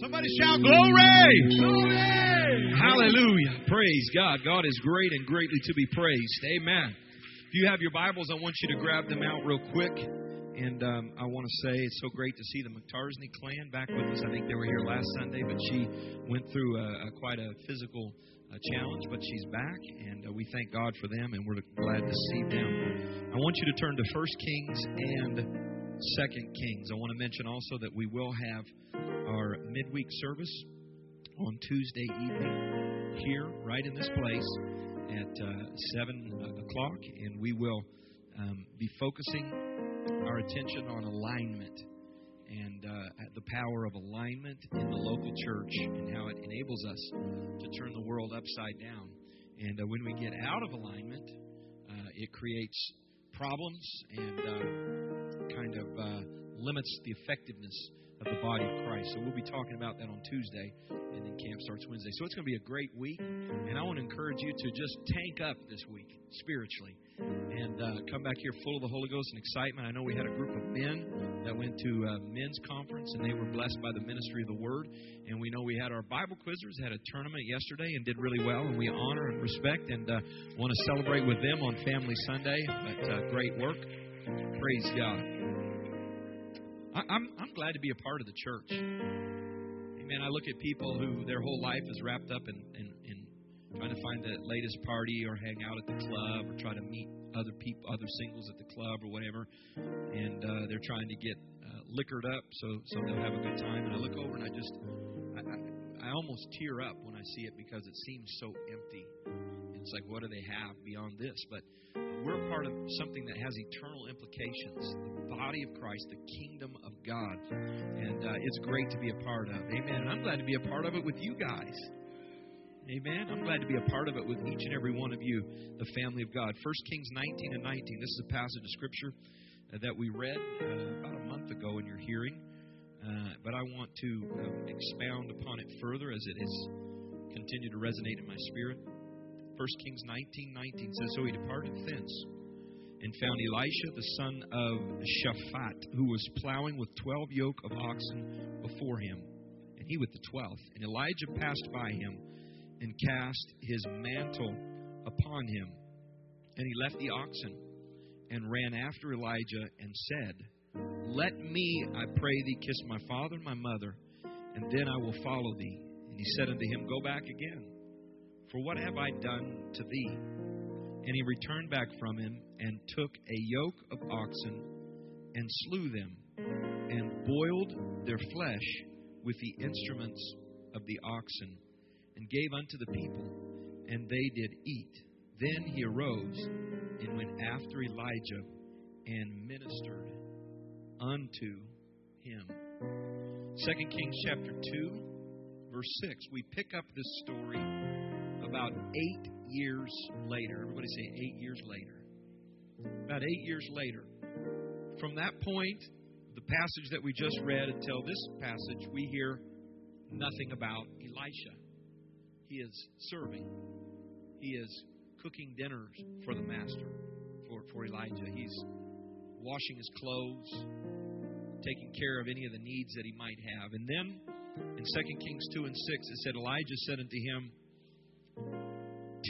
Somebody shout glory. Glory. Hallelujah. Praise God. God is great and greatly to be praised. Amen. If you have your Bibles, I want you to grab them out real quick. And I want to say it's so great to see the McTarsney clan back with us. I think they were here last Sunday, but she went through quite a physical challenge, but she's back, and we thank God for them, and we're glad to see them. I want you to turn to 1 Kings and 2 Kings. I want to mention also that we will have our midweek service on Tuesday evening here, right in this place, at 7 o'clock, and we will be focusing our attention on alignment and the power of alignment in the local church and how it enables us to turn the world upside down. And when we get out of alignment, it creates problems and limits the effectiveness of the body of Christ. So we'll be talking about that on Tuesday, and then camp starts Wednesday. So it's going to be a great week, and I want to encourage you to just tank up this week spiritually and come back here full of the Holy Ghost and excitement. I know we had a group of men that went to a men's conference, and they were blessed by the ministry of the Word. And we know we had our Bible quizzers, had a tournament yesterday and did really well, and we honor and respect and want to celebrate with them on Family Sunday. But great work. Praise God. I'm glad to be a part of the church. Amen. I look at people who their whole life is wrapped up in trying to find the latest party or hang out at the club or try to meet other people, other singles at the club or whatever. And they're trying to get liquored up so they'll have a good time. And I look over and I almost tear up when I see it because it seems so empty. And it's like, what do they have beyond this? But we're part of something that has eternal implications, the body of Christ, the kingdom of God. And it's great to be a part of. Amen. And I'm glad to be a part of it with you guys. Amen. I'm glad to be a part of it with each and every one of you, the family of God. 1 Kings 19 and 19. This is a passage of Scripture that we read about a month ago in your hearing. But I want to expound upon it further as it has continued to resonate in my spirit. 1 Kings 19:19 says, So he departed thence and found Elisha, the son of Shaphat, who was plowing with 12 yoke of oxen before him, and he with the 12th. And Elijah passed by him and cast his mantle upon him. And he left the oxen and ran after Elijah and said, Let me, I pray thee, kiss my father and my mother, and then I will follow thee. And he said unto him, Go back again, for what have I done to thee? And he returned back from him and took a yoke of oxen and slew them and boiled their flesh with the instruments of the oxen and gave unto the people, and they did eat. Then he arose and went after Elijah and ministered unto him. 2 Kings chapter 2, verse 6. We pick up this story about 8 years later. Everybody say 8 years later. About 8 years later. From that point, the passage that we just read until this passage, we hear nothing about Elisha. He is serving. He is cooking dinners for the master, for Elijah. He's washing his clothes, taking care of any of the needs that he might have. And then in 2 Kings 2 and 6, it said, Elijah said unto him,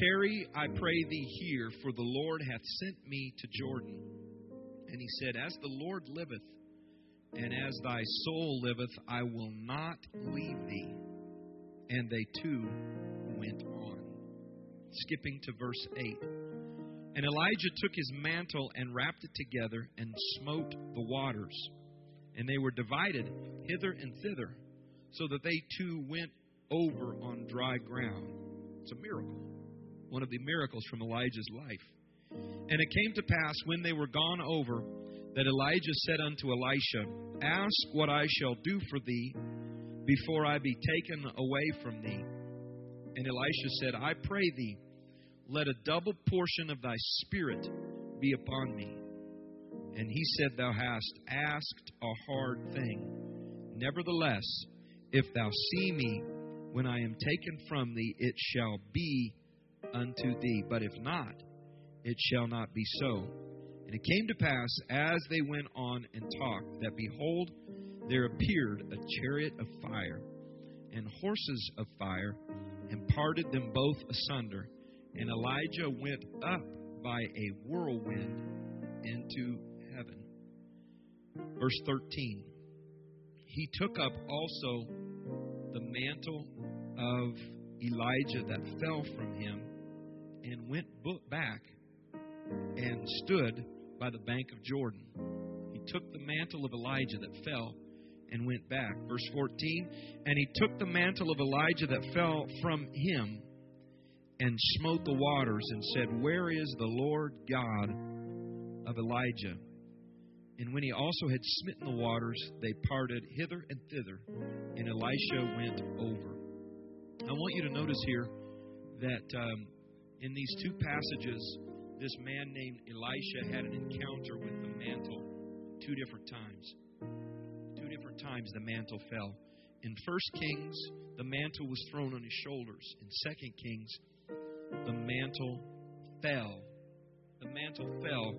Tarry, I pray thee here, for the Lord hath sent me to Jordan. And he said, As the Lord liveth, and as thy soul liveth, I will not leave thee. And they too went on. Skipping to verse 8. And Elijah took his mantle and wrapped it together and smote the waters. And they were divided hither and thither, so that they too went over on dry ground. It's a miracle. One of the miracles from Elijah's life. And it came to pass, when they were gone over, that Elijah said unto Elisha, Ask what I shall do for thee before I be taken away from thee. And Elisha said, I pray thee, let a double portion of thy spirit be upon me. And he said, Thou hast asked a hard thing. Nevertheless, if thou see me when I am taken from thee, it shall be unto thee. But if not, it shall not be so. And it came to pass, as they went on and talked, that behold, there appeared a chariot of fire and horses of fire, and parted them both asunder. And Elijah went up by a whirlwind into heaven. Verse 13. He took up also the mantle of Elijah that fell from him, and went back and stood by the bank of Jordan. He took the mantle of Elijah that fell and went back. Verse 14, and he took the mantle of Elijah that fell from him and smote the waters and said, where is the Lord God of Elijah? And when he also had smitten the waters, they parted hither and thither, and Elisha went over. I want you to notice here that in these two passages, this man named Elisha had an encounter with the mantle two different times. Two different times the mantle fell. In 1 Kings, the mantle was thrown on his shoulders. In 2 Kings, the mantle fell. The mantle fell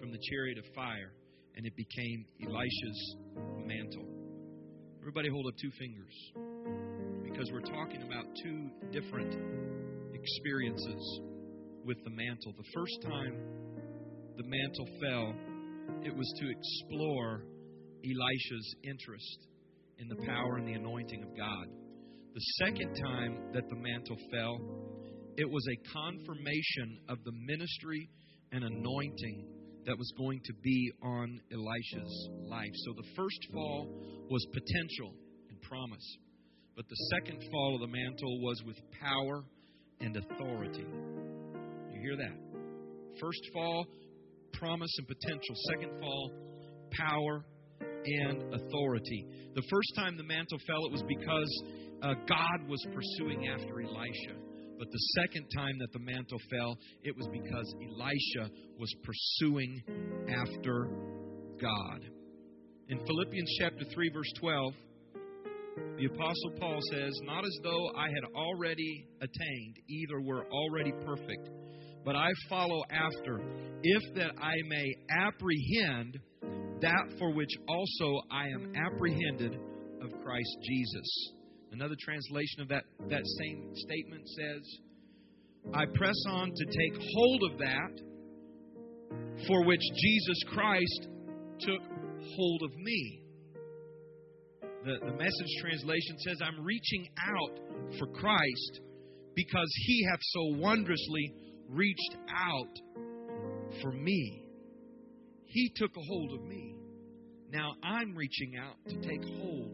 from the chariot of fire, and it became Elisha's mantle. Everybody hold up two fingers, because we're talking about two different experiences with the mantle. The first time the mantle fell, it was to explore Elisha's interest in the power and the anointing of God. The second time that the mantle fell, it was a confirmation of the ministry and anointing that was going to be on Elisha's life. So the first fall was potential and promise, but the second fall of the mantle was with power and authority. You hear that? First fall, promise and potential. Second fall, power and authority. The first time the mantle fell, it was because God was pursuing after Elisha. But the second time that the mantle fell, it was because Elisha was pursuing after God. In Philippians chapter 3, verse 12, the Apostle Paul says, not as though I had already attained, either were already perfect, but I follow after, if that I may apprehend that for which also I am apprehended of Christ Jesus. Another translation of that same statement says, I press on to take hold of that for which Jesus Christ took hold of me. The Message translation says, I'm reaching out for Christ because he hath so wondrously reached out for me. He took a hold of me. Now I'm reaching out to take hold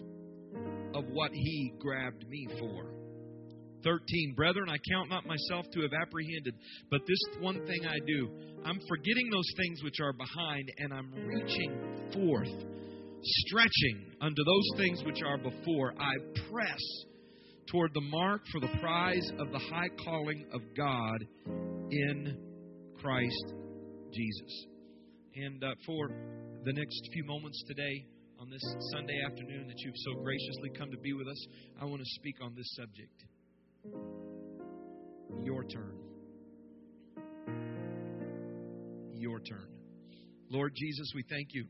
of what he grabbed me for. 13, brethren, I count not myself to have apprehended, but this one thing I do, I'm forgetting those things which are behind, and I'm reaching forth, stretching unto those things which are before. I press toward the mark for the prize of the high calling of God in Christ Jesus. And for the next few moments today, on this Sunday afternoon that you've so graciously come to be with us, I want to speak on this subject. Your turn. Your turn. Lord Jesus, we thank you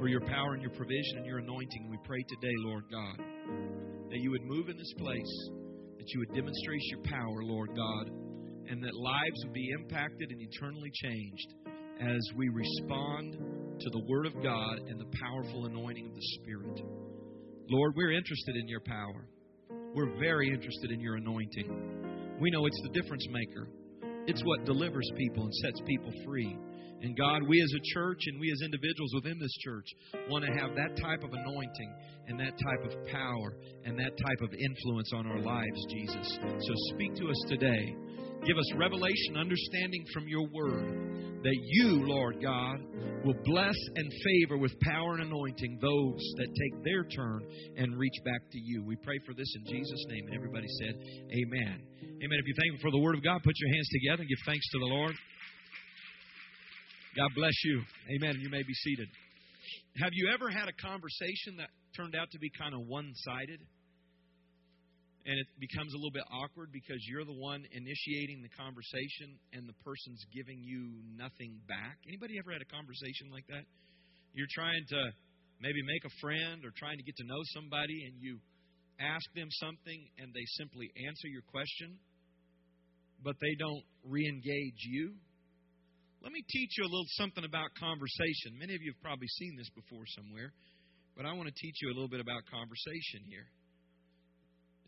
for your power and your provision and your anointing. We pray today, Lord God, that you would move in this place, that you would demonstrate your power, Lord God, and that lives would be impacted and eternally changed as we respond to the Word of God and the powerful anointing of the Spirit. Lord, we're interested in your power. We're very interested in your anointing. We know it's the difference maker. It's what delivers people and sets people free. And God, we as a church and we as individuals within this church want to have that type of anointing and that type of power and that type of influence on our lives, Jesus. So speak to us today. Give us revelation, understanding from your word, that you, Lord God, will bless and favor with power and anointing those that take their turn and reach back to you. We pray for this in Jesus' name. And everybody said, amen. Amen. If you're thankful for the word of God, put your hands together and give thanks to the Lord. God bless you. Amen. You may be seated. Have you ever had a conversation that turned out to be kind of one-sided? And it becomes a little bit awkward because you're the one initiating the conversation and the person's giving you nothing back. Anybody ever had a conversation like that? You're trying to maybe make a friend or trying to get to know somebody and you ask them something and they simply answer your question, but they don't re-engage you. Let me teach you a little something about conversation. Many of you have probably seen this before somewhere, but I want to teach you a little bit about conversation here.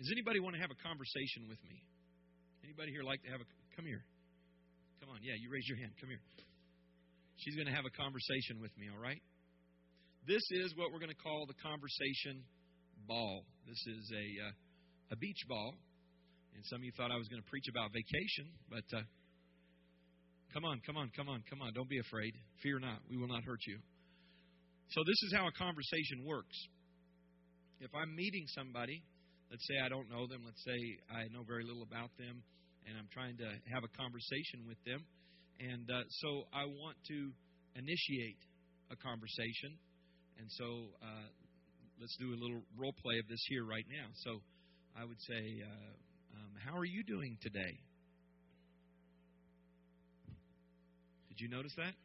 Does anybody want to have a conversation with me? Anybody here like to have a... Come here. Come on. Yeah, you raise your hand. Come here. She's going to have a conversation with me, all right? This is what we're going to call the conversation ball. This is a beach ball. And some of you thought I was going to preach about vacation, but come on. Don't be afraid. Fear not. We will not hurt you. So this is how a conversation works. If I'm meeting somebody, let's say I don't know them. Let's say I know very little about them, and I'm trying to have a conversation with them. And so I want to initiate a conversation. And so let's do a little role play of this here right now. So I would say, how are you doing today? Did you notice that?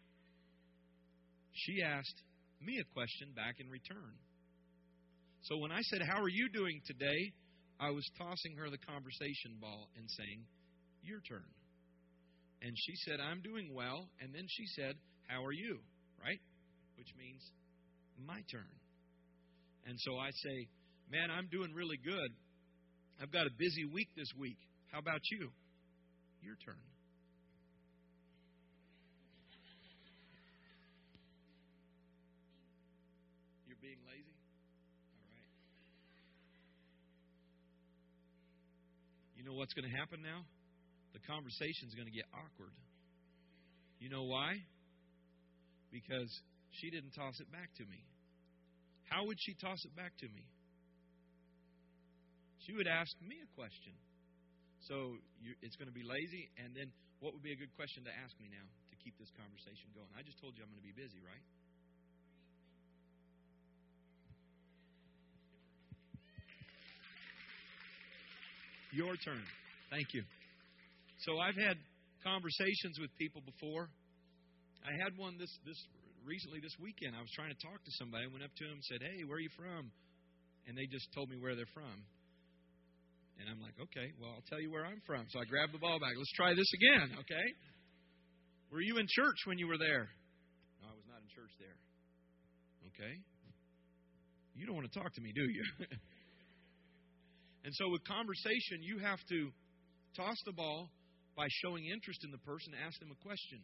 She asked me a question back in return. So when I said, how are you doing today? I was tossing her the conversation ball and saying, your turn. And she said, I'm doing well. And then she said, how are you? Right? Which means my turn. And so I say, man, I'm doing really good. I've got a busy week this week. How about you? Your turn. You're being lazy? All right. You know what's going to happen now? The conversation's going to get awkward. You know why? Because she didn't toss it back to me. How would she toss it back to me? She would ask me a question. So it's going to be lazy. And then what would be a good question to ask me now to keep this conversation going? I just told you I'm going to be busy, right? Your turn. Thank you. So I've had conversations with people before. I had one recently this weekend. I was trying to talk to somebody. I went up to him and said, hey, where are you from? And they just told me where they're from. And I'm like, okay, well, I'll tell you where I'm from. So I grabbed the ball back. Let's try this again, okay? Were you in church when you were there? No, I was not in church there. Okay. You don't want to talk to me, do you? And so with conversation, you have to toss the ball by showing interest in the person, ask them a question.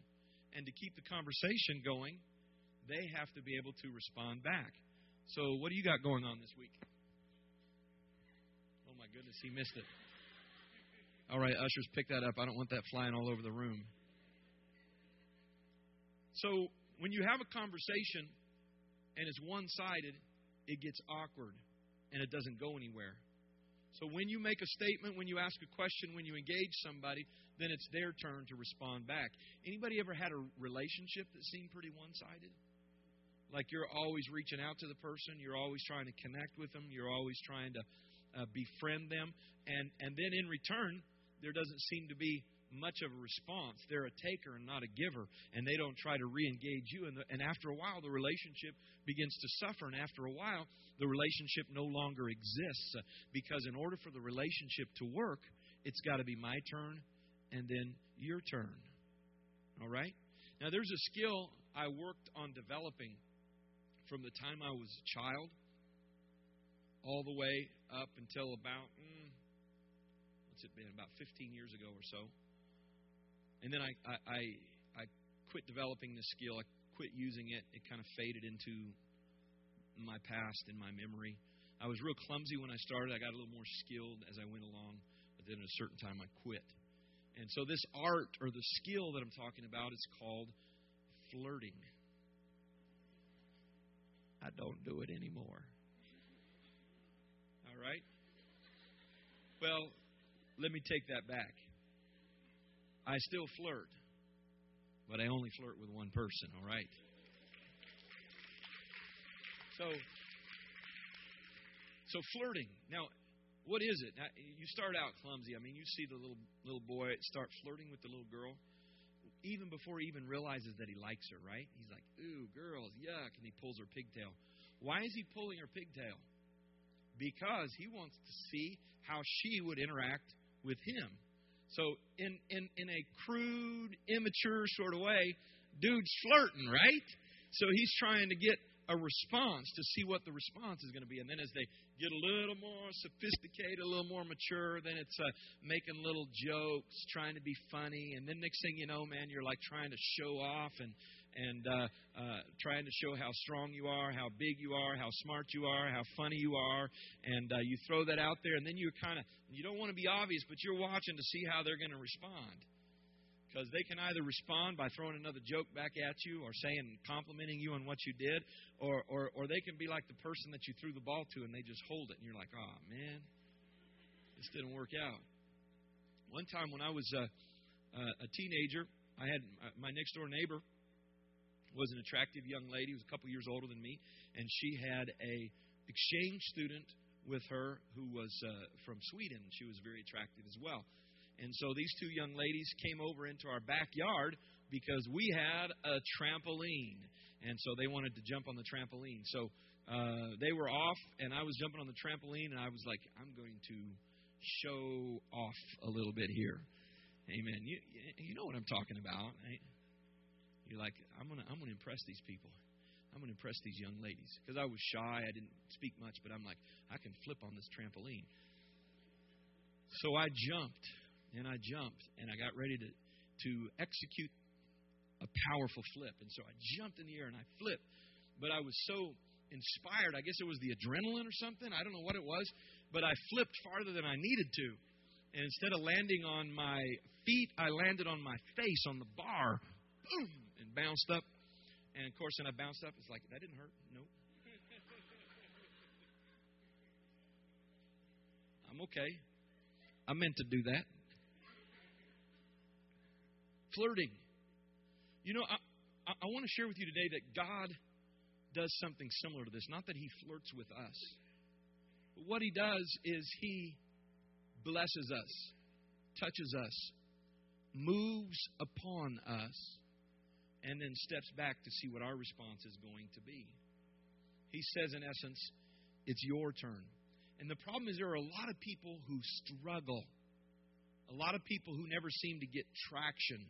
And to keep the conversation going, they have to be able to respond back. So what do you got going on this week? Oh, my goodness, he missed it. All right, ushers, pick that up. I don't want that flying all over the room. So when you have a conversation and it's one-sided, it gets awkward and it doesn't go anywhere. So when you make a statement, when you ask a question, when you engage somebody, then it's their turn to respond back. Anybody ever had a relationship that seemed pretty one-sided? Like you're always reaching out to the person. You're always trying to connect with them. You're always trying to befriend them. And then in return, there doesn't seem to be much of a response. They're a taker and not a giver. And they don't try to re-engage you. And after a while, the relationship begins to suffer. And after a while, the relationship no longer exists. Because in order for the relationship to work, it's got to be my turn and then your turn. All right? Now, there's a skill I worked on developing from the time I was a child all the way up until about, about 15 years ago or so. And then I quit developing this skill. I quit using it. It kind of faded into my past and my memory. I was real clumsy when I started. I got a little more skilled as I went along. But then at a certain time, I quit. And so this art or the skill that I'm talking about is called flirting. I don't do it anymore. All right? Well, let me take that back. I still flirt, but I only flirt with one person, all right? So flirting. Now, what is it? Now, you start out clumsy. I mean, you see the little boy start flirting with the little girl even before he even realizes that he likes her, right? He's like, ooh, girls, yuck, and he pulls her pigtail. Why is he pulling her pigtail? Because he wants to see how she would interact with him. So in a crude, immature sort of way, dude's flirting, right? So he's trying to get a response to see what the response is going to be. And then as they get a little more sophisticated, a little more mature, then it's making little jokes, trying to be funny. And then next thing you know, man, you're like trying to show off and trying to show how strong you are, how big you are, how smart you are, how funny you are. And you throw that out there, and then you kind of, you don't want to be obvious, but you're watching to see how they're going to respond. Because they can either respond by throwing another joke back at you or saying, complimenting you on what you did, or they can be like the person that you threw the ball to and they just hold it. And you're like, oh, man, this didn't work out. One time when I was a teenager, I had my next door neighbor was an attractive young lady who was a couple years older than me. And she had a exchange student with her who was from Sweden. She was very attractive as well. And so these two young ladies came over into our backyard because we had a trampoline. And so they wanted to jump on the trampoline. So they were off, and I was jumping on the trampoline, and I was like, I'm going to show off a little bit here. Amen. You know what I'm talking about. Right? You're like, I'm gonna impress these people. I'm going to impress these young ladies. Because I was shy. I didn't speak much, but I'm like, I can flip on this trampoline. So I jumped. And I jumped, and I got ready to execute a powerful flip. And so I jumped in the air, and I flipped. But I was so inspired. I guess it was the adrenaline or something. I don't know what it was. But I flipped farther than I needed to. And instead of landing on my feet, I landed on my face on the bar. Boom! And bounced up. And, of course, when I bounced up, it's like, that didn't hurt. Nope. I'm okay. I meant to do that. Flirting. You know, I want to share with you today that God does something similar to this. Not that he flirts with us. But what he does is he blesses us, touches us, moves upon us, and then steps back to see what our response is going to be. He says, in essence, it's your turn. And the problem is there are a lot of people who struggle. A lot of people who never seem to get traction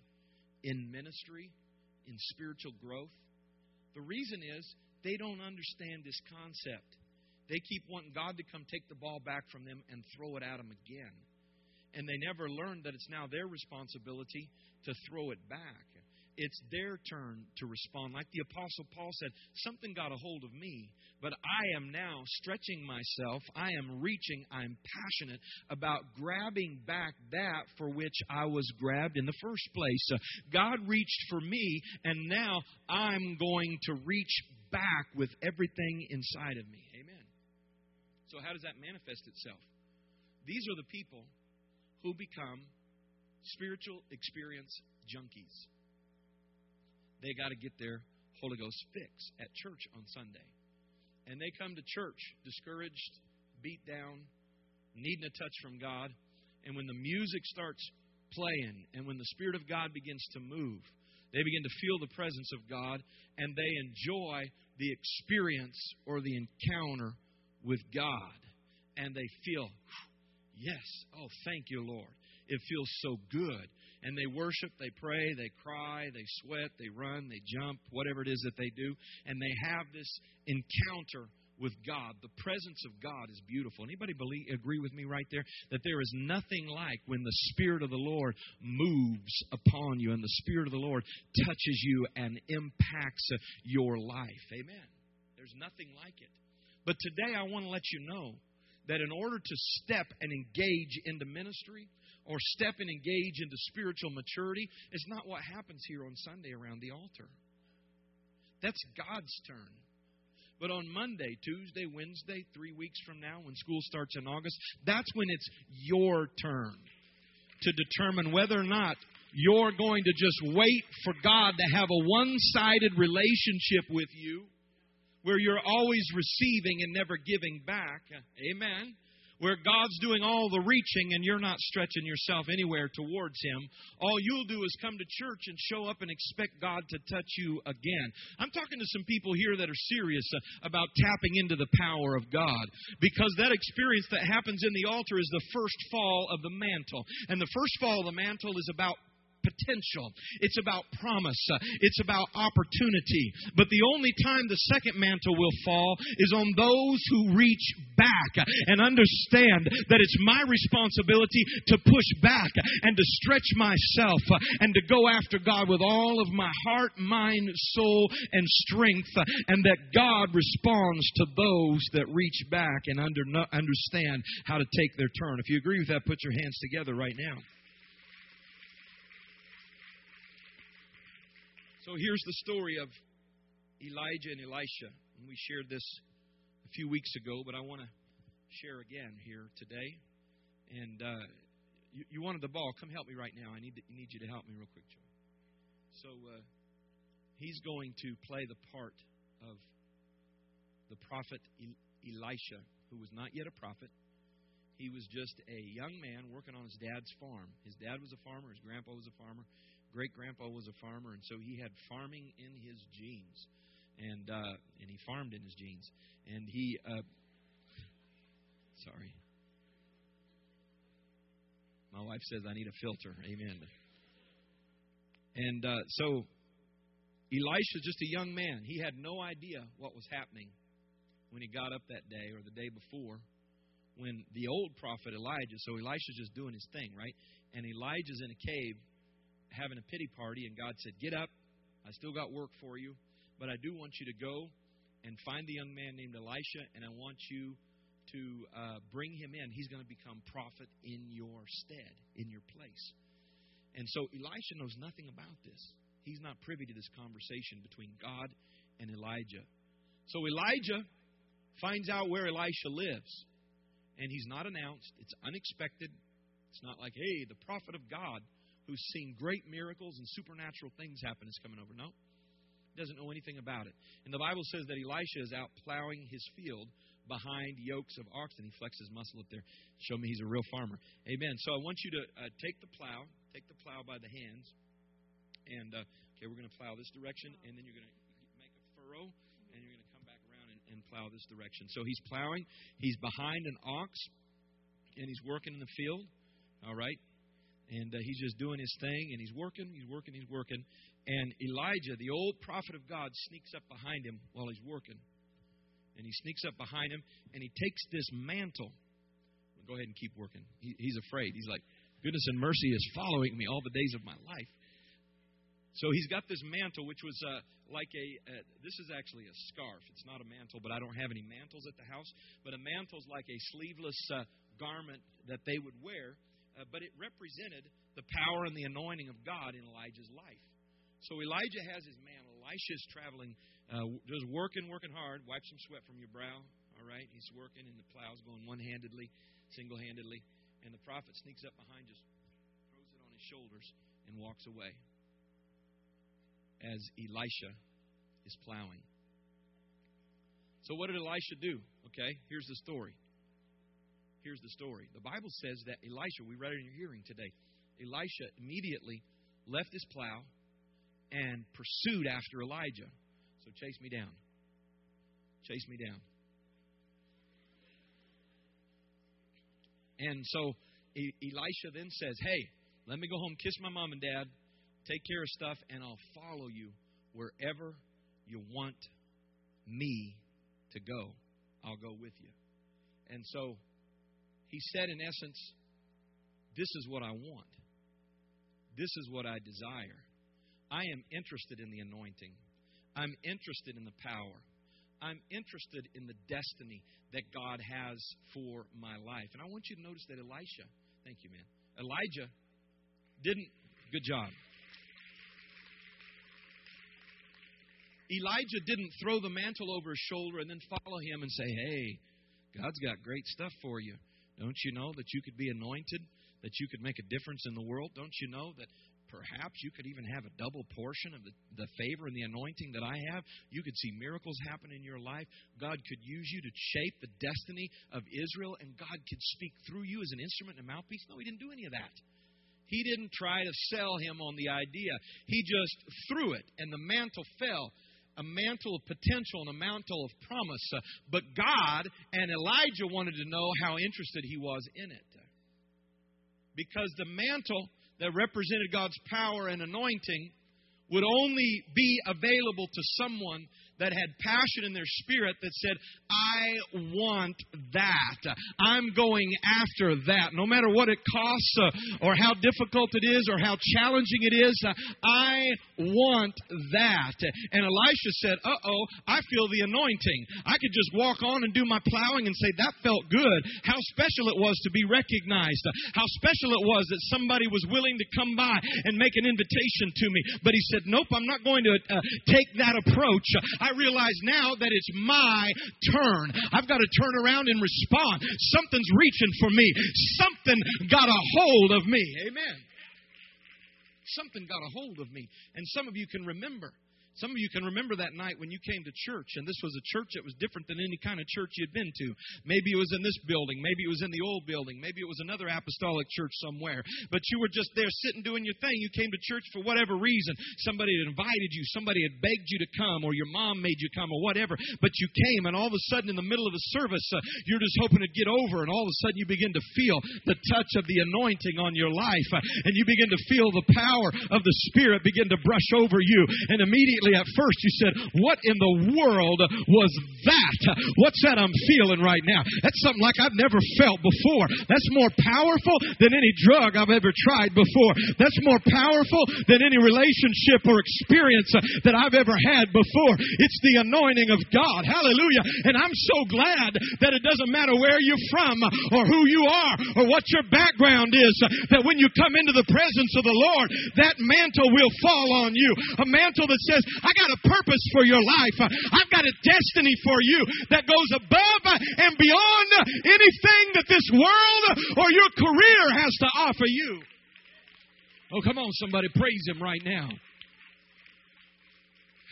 in ministry, in spiritual growth. The reason is they don't understand this concept. They keep wanting God to come take the ball back from them and throw it at them again. And they never learn that it's now their responsibility to throw it back. It's their turn to respond. Like the Apostle Paul said, something got a hold of me, but I am now stretching myself. I am reaching. I'm passionate about grabbing back that for which I was grabbed in the first place. God reached for me, and now I'm going to reach back with everything inside of me. Amen. So how does that manifest itself? These are the people who become spiritual experience junkies. They got to get their Holy Ghost fix at church on Sunday. And they come to church discouraged, beat down, needing a touch from God. And when the music starts playing and when the Spirit of God begins to move, they begin to feel the presence of God and they enjoy the experience or the encounter with God. And they feel, yes, oh, thank you, Lord. It feels so good. And they worship, they pray, they cry, they sweat, they run, they jump, whatever it is that they do. And they have this encounter with God. The presence of God is beautiful. Anybody agree with me right there? That there is nothing like when the Spirit of the Lord moves upon you and the Spirit of the Lord touches you and impacts your life. Amen. There's nothing like it. But today I want to let you know that in order to step and engage into ministry, or step and engage into spiritual maturity is not what happens here on Sunday around the altar. That's God's turn. But on Monday, Tuesday, Wednesday, 3 weeks from now, when school starts in August, that's when it's your turn to determine whether or not you're going to just wait for God to have a one-sided relationship with you where you're always receiving and never giving back. Amen. where God's doing all the reaching and you're not stretching yourself anywhere towards Him. All you'll do is come to church and show up and expect God to touch you again. I'm talking to some people here that are serious about tapping into the power of God, because that experience that happens in the altar is the first fall of the mantle. And the first fall of the mantle is about potential. It's about promise. It's about opportunity. But the only time the second mantle will fall is on those who reach back and understand that it's my responsibility to push back and to stretch myself and to go after God with all of my heart, mind, soul, and strength, and that God responds to those that reach back and understand how to take their turn. If you agree with that, put your hands together right now. So here's the story of Elijah and Elisha. And we shared this a few weeks ago, but I want to share again here today. And you wanted the ball. Come help me right now. I need you to help me real quick, Joe. So he's going to play the part of the prophet Elisha, who was not yet a prophet. He was just a young man working on his dad's farm. His dad was a farmer. His grandpa was a farmer. Great-grandpa was a farmer, and so he had farming in his genes, and he farmed in his genes. And he, sorry, my wife says I need a filter. Amen. And so Elisha's just a young man. He had no idea what was happening when he got up that day or the day before, when the old prophet Elijah. So Elisha's just doing his thing, right? And Elijah's in a cave having a pity party, and God said, "Get up. I still got work for you, but I do want you to go and find the young man named Elisha, and I want you to bring him in. He's going to become prophet in your stead, in your place." And so Elisha knows nothing about this. He's not privy to this conversation between God and Elijah. So Elijah finds out where Elisha lives, and he's not announced. It's unexpected. It's not like, "Hey, the prophet of God who's seen great miracles and supernatural things happen is coming over." No, he doesn't know anything about it. And the Bible says that Elisha is out plowing his field behind yokes of oxen. He flexes his muscle up there. Show me he's a real farmer. Amen. So I want you to take the plow by the hands. And, okay, we're going to plow this direction, and then you're going to make a furrow, and you're going to come back around and plow this direction. So he's plowing. He's behind an ox, and he's working in the field. All right. And he's just doing his thing, and he's working. And Elijah, the old prophet of God, sneaks up behind him while he's working. And he sneaks up behind him, and he takes this mantle. Well, go ahead and keep working. He's afraid. He's like, goodness and mercy is following me all the days of my life. So he's got this mantle, which was this is actually a scarf. It's not a mantle, but I don't have any mantles at the house. But a mantle's like a sleeveless garment that they would wear. But it represented the power and the anointing of God in Elijah's life. So Elijah has his mantle. Elisha's traveling, just working hard. Wipe some sweat from your brow. All right, he's working, and the plow's going one-handedly, single-handedly. And the prophet sneaks up behind, just throws it on his shoulders, and walks away as Elisha is plowing. So what did Elisha do? Okay, here's the story. Here's the story. The Bible says that Elisha, we read it in your hearing today, Elisha immediately left his plow and pursued after Elijah. So chase me down. Chase me down. And so Elisha then says, "Hey, let me go home, kiss my mom and dad, take care of stuff, and I'll follow you wherever you want me to go. I'll go with you." And so he said, in essence, this is what I want. This is what I desire. I am interested in the anointing. I'm interested in the power. I'm interested in the destiny that God has for my life. And I want you to notice that Elisha, thank you, man. Elijah didn't, good job. Elijah didn't throw the mantle over his shoulder and then follow him and say, "Hey, God's got great stuff for you. Don't you know that you could be anointed, that you could make a difference in the world? Don't you know that Perhaps you could even have a double portion of the favor and the anointing that I have. You could see miracles happen in your life. God could use you to shape the destiny of Israel, and God could speak through you as an instrument and a mouthpiece. No, he didn't do any of that. He didn't try to sell him on the idea. He just threw it, and the mantle fell. A mantle of potential and a mantle of promise. But God and Elijah wanted to know how interested he was in it. Because the mantle that represented God's power and anointing would only be available to someone that had passion in their spirit that said, I want that. I'm going after that. No matter what it costs or how difficult it is or how challenging it is, I want that. And Elisha said, uh-oh, I feel the anointing. I could just walk on and do my plowing and say, that felt good. How special it was to be recognized. How special it was that somebody was willing to come by and make an invitation to me. But he said, nope, I'm not going to take that approach. I realize now that it's my turn. I've got to turn around and respond. Something's reaching for me. Something got a hold of me. Amen. Something got a hold of me. And some of you can remember. Some of you can remember that night when you came to church, and this was a church that was different than any kind of church you had been to. Maybe it was in this building. Maybe it was in the old building. Maybe it was another apostolic church somewhere. But you were just there sitting doing your thing. You came to church for whatever reason. Somebody had invited you. Somebody had begged you to come, or your mom made you come, or whatever. But you came, and all of a sudden in the middle of a service, you're just hoping it'd get over, and all of a sudden you begin to feel the touch of the anointing on your life, and you begin to feel the power of the Spirit begin to brush over you. And immediately at first you said, what in the world was that? What's that I'm feeling right now? That's something like I've never felt before. That's more powerful than any drug I've ever tried before. That's more powerful than any relationship or experience that I've ever had before. It's the anointing of God. Hallelujah. And I'm so glad that it doesn't matter where you're from or who you are or what your background is, that when you come into the presence of the Lord, that mantle will fall on you. A mantle that says, I got a purpose for your life. I've got a destiny for you that goes above and beyond anything that this world or your career has to offer you. Oh, come on, somebody. Praise him right now.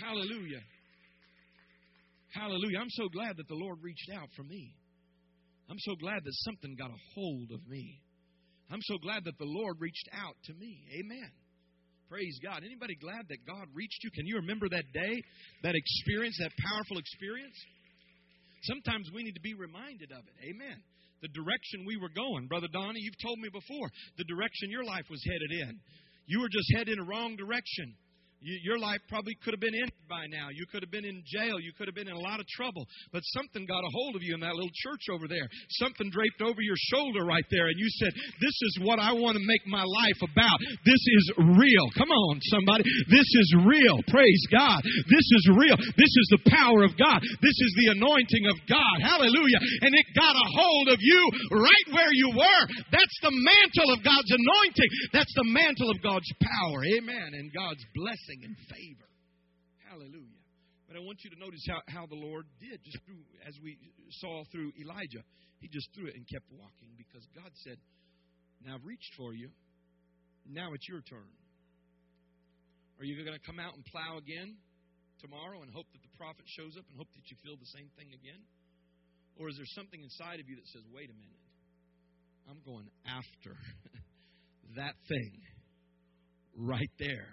Hallelujah. Hallelujah. I'm so glad that the Lord reached out for me. I'm so glad that something got a hold of me. I'm so glad that the Lord reached out to me. Amen. Praise God. Anybody glad that God reached you? Can you remember that day, that experience, that powerful experience? Sometimes we need to be reminded of it. Amen. The direction we were going. Brother Donnie, you've told me before the direction your life was headed in. You were just headed in a wrong direction. Your life probably could have been ended by now. You could have been in jail. You could have been in a lot of trouble. But something got a hold of you in that little church over there. Something draped over your shoulder right there. And you said, this is what I want to make my life about. This is real. Come on, somebody. This is real. Praise God. This is real. This is the power of God. This is the anointing of God. Hallelujah. And it got a hold of you right where you were. That's the mantle of God's anointing. That's the mantle of God's power. Amen. And God's blessing and favor. Hallelujah. But I want you to notice how the Lord did, just through, as we saw through Elijah. He just threw it and kept walking because God said, now I've reached for you. Now it's your turn. Are you going to come out and plow again tomorrow and hope that the prophet shows up and hope that you feel the same thing again? Or is there something inside of you that says, wait a minute, I'm going after that thing right there.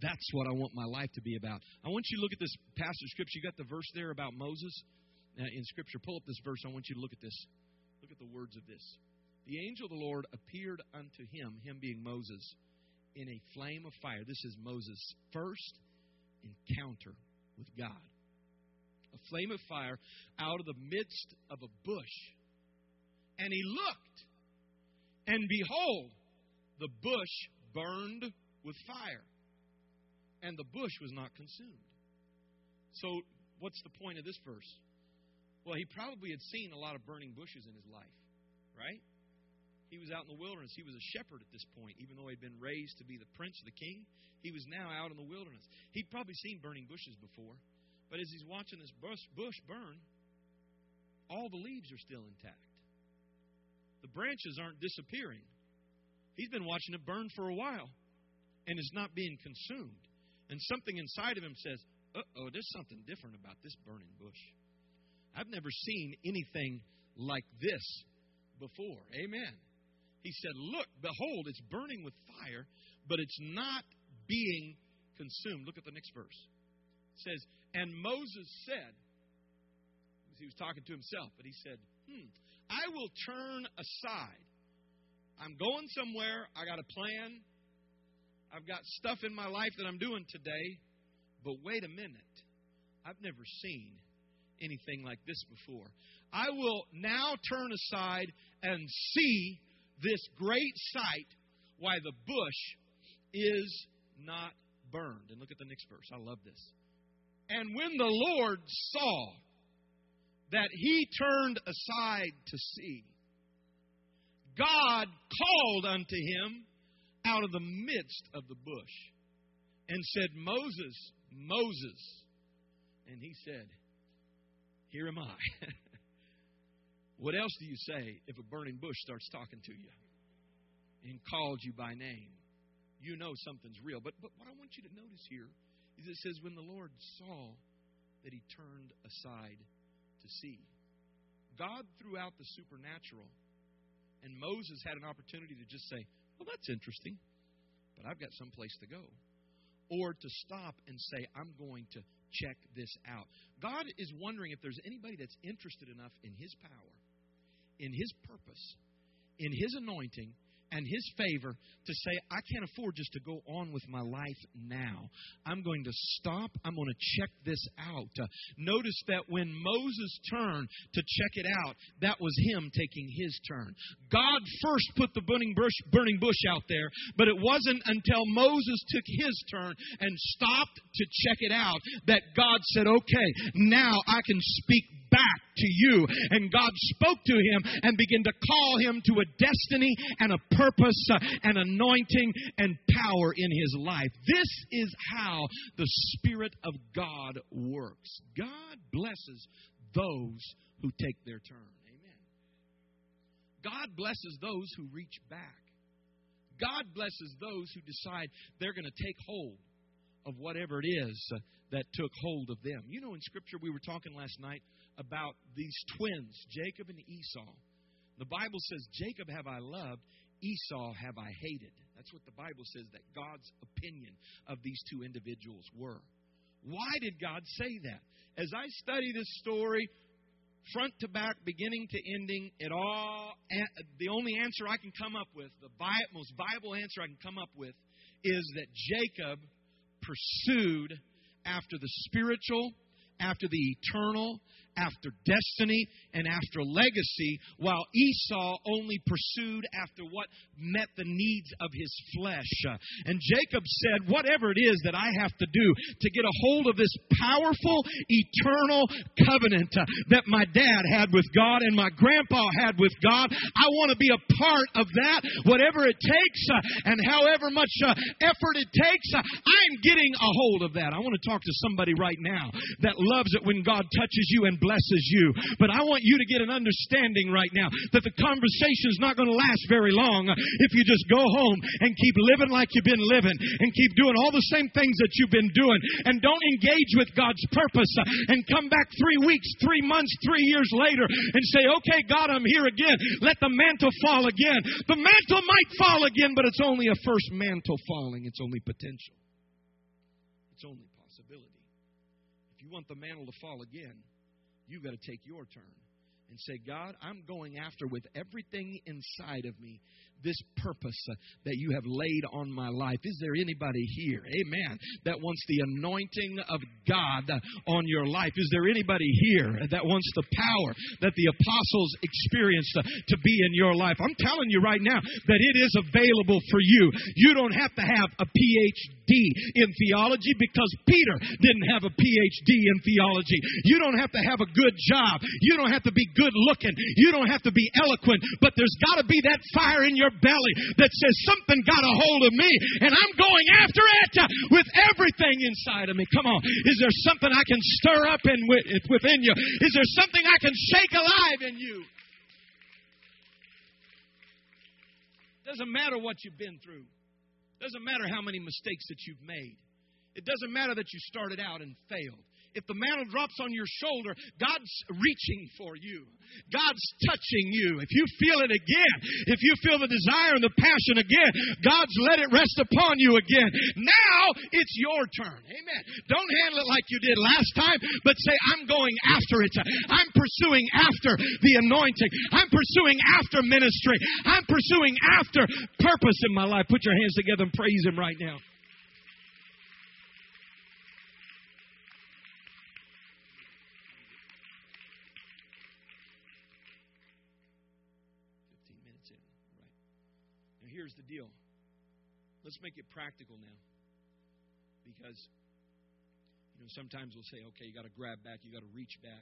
That's what I want my life to be about. I want you to look at this passage of Scripture. You got the verse there about Moses in Scripture. Pull up this verse. I want you to look at this. Look at the words of this. The angel of the Lord appeared unto him, him being Moses, in a flame of fire. This is Moses' first encounter with God. A flame of fire out of the midst of a bush. And he looked, and behold, the bush burned with fire. And the bush was not consumed. So what's the point of this verse? Well, he probably had seen a lot of burning bushes in his life, right? He was out in the wilderness. He was a shepherd at this point, even though he'd been raised to be the prince, the king. He was now out in the wilderness. He'd probably seen burning bushes before. But as he's watching this bush burn, all the leaves are still intact. The branches aren't disappearing. He's been watching it burn for a while. and is not being consumed. And something inside of him says, uh-oh, there's something different about this burning bush. I've never seen anything like this before. Amen. He said, look, behold, it's burning with fire, but it's not being consumed. Look at the next verse. It says, and Moses said, he was talking to himself, but he said, I will turn aside. I'm going somewhere. I got a plan. I've got stuff in my life that I'm doing today. But wait a minute. I've never seen anything like this before. I will now turn aside and see this great sight, why the bush is not burned. And look at the next verse. I love this. And when the Lord saw that he turned aside to see, God called unto him out of the midst of the bush and said, Moses, Moses. And he said, here am I. What else do you say if a burning bush starts talking to you and calls you by name? You know something's real. But what I want you to notice here is it says, when the Lord saw that he turned aside to see. God threw out the supernatural, and Moses had an opportunity to just say, well, that's interesting, but I've got someplace to go. Or to stop and say, I'm going to check this out. God is wondering if there's anybody that's interested enough in his power, in his purpose, in his anointing, and his favor to say, I can't afford just to go on with my life now. I'm going to stop. I'm going to check this out. Notice that when Moses turned to check it out, that was him taking his turn. God first put the burning bush out there, but it wasn't until Moses took his turn and stopped to check it out that God said, okay, now I can speak back to you. And God spoke to him and began to call him to a destiny and a purpose and anointing and power in his life. This is how the Spirit of God works. God blesses those who take their turn. Amen. God blesses those who reach back. God blesses those who decide they're going to take hold of whatever it is that took hold of them. You know, in Scripture, we were talking last night about these twins, Jacob and Esau. The Bible says, Jacob have I loved, Esau have I hated. That's what the Bible says that God's opinion of these two individuals were. Why did God say that? As I study this story, front to back, beginning to ending, the only answer I can come up with, the most viable answer I can come up with, is that Jacob pursued after the spiritual, after the eternal, after destiny, and after legacy, while Esau only pursued after what met the needs of his flesh. And Jacob said, whatever it is that I have to do to get a hold of this powerful, eternal covenant that my dad had with God and my grandpa had with God, I want to be a part of that, whatever it takes, and however much effort it takes, I'm getting a hold of that. I want to talk to somebody right now that loves it when God touches you and blesses you. But I want you to get an understanding right now that the conversation is not going to last very long if you just go home and keep living like you've been living and keep doing all the same things that you've been doing and don't engage with God's purpose and come back 3 weeks, 3 months, 3 years later and say, okay, God, I'm here again. Let the mantle fall again. The mantle might fall again, but it's only a first mantle falling. It's only potential. It's only possibility. If you want the mantle to fall again, you've got to take your turn and say, God, I'm going after with everything inside of me this purpose that you have laid on my life. Is there anybody here, amen, that wants the anointing of God on your life? Is there anybody here that wants the power that the apostles experienced to be in your life? I'm telling you right now that it is available for you. You don't have to have a PhD in theology because Peter didn't have a PhD in theology. You don't have to have a good job. You don't have to be good looking. You don't have to be eloquent, but there's got to be that fire in your belly that says something got a hold of me and I'm going after it with everything inside of me. Come on. Is there something I can stir up within you? Is there something I can shake alive in you? Doesn't matter what you've been through. Doesn't matter how many mistakes that you've made. It doesn't matter that you started out and failed. If the mantle drops on your shoulder, God's reaching for you. God's touching you. If you feel it again, if you feel the desire and the passion again, God's let it rest upon you again. Now it's your turn. Amen. Don't handle it like you did last time, but say, I'm going after it. I'm pursuing after the anointing. I'm pursuing after ministry. I'm pursuing after purpose in my life. Put your hands together and praise Him right now. Here's the deal. Let's make it practical now. Because, sometimes we'll say, okay, you got to grab back. You got to reach back.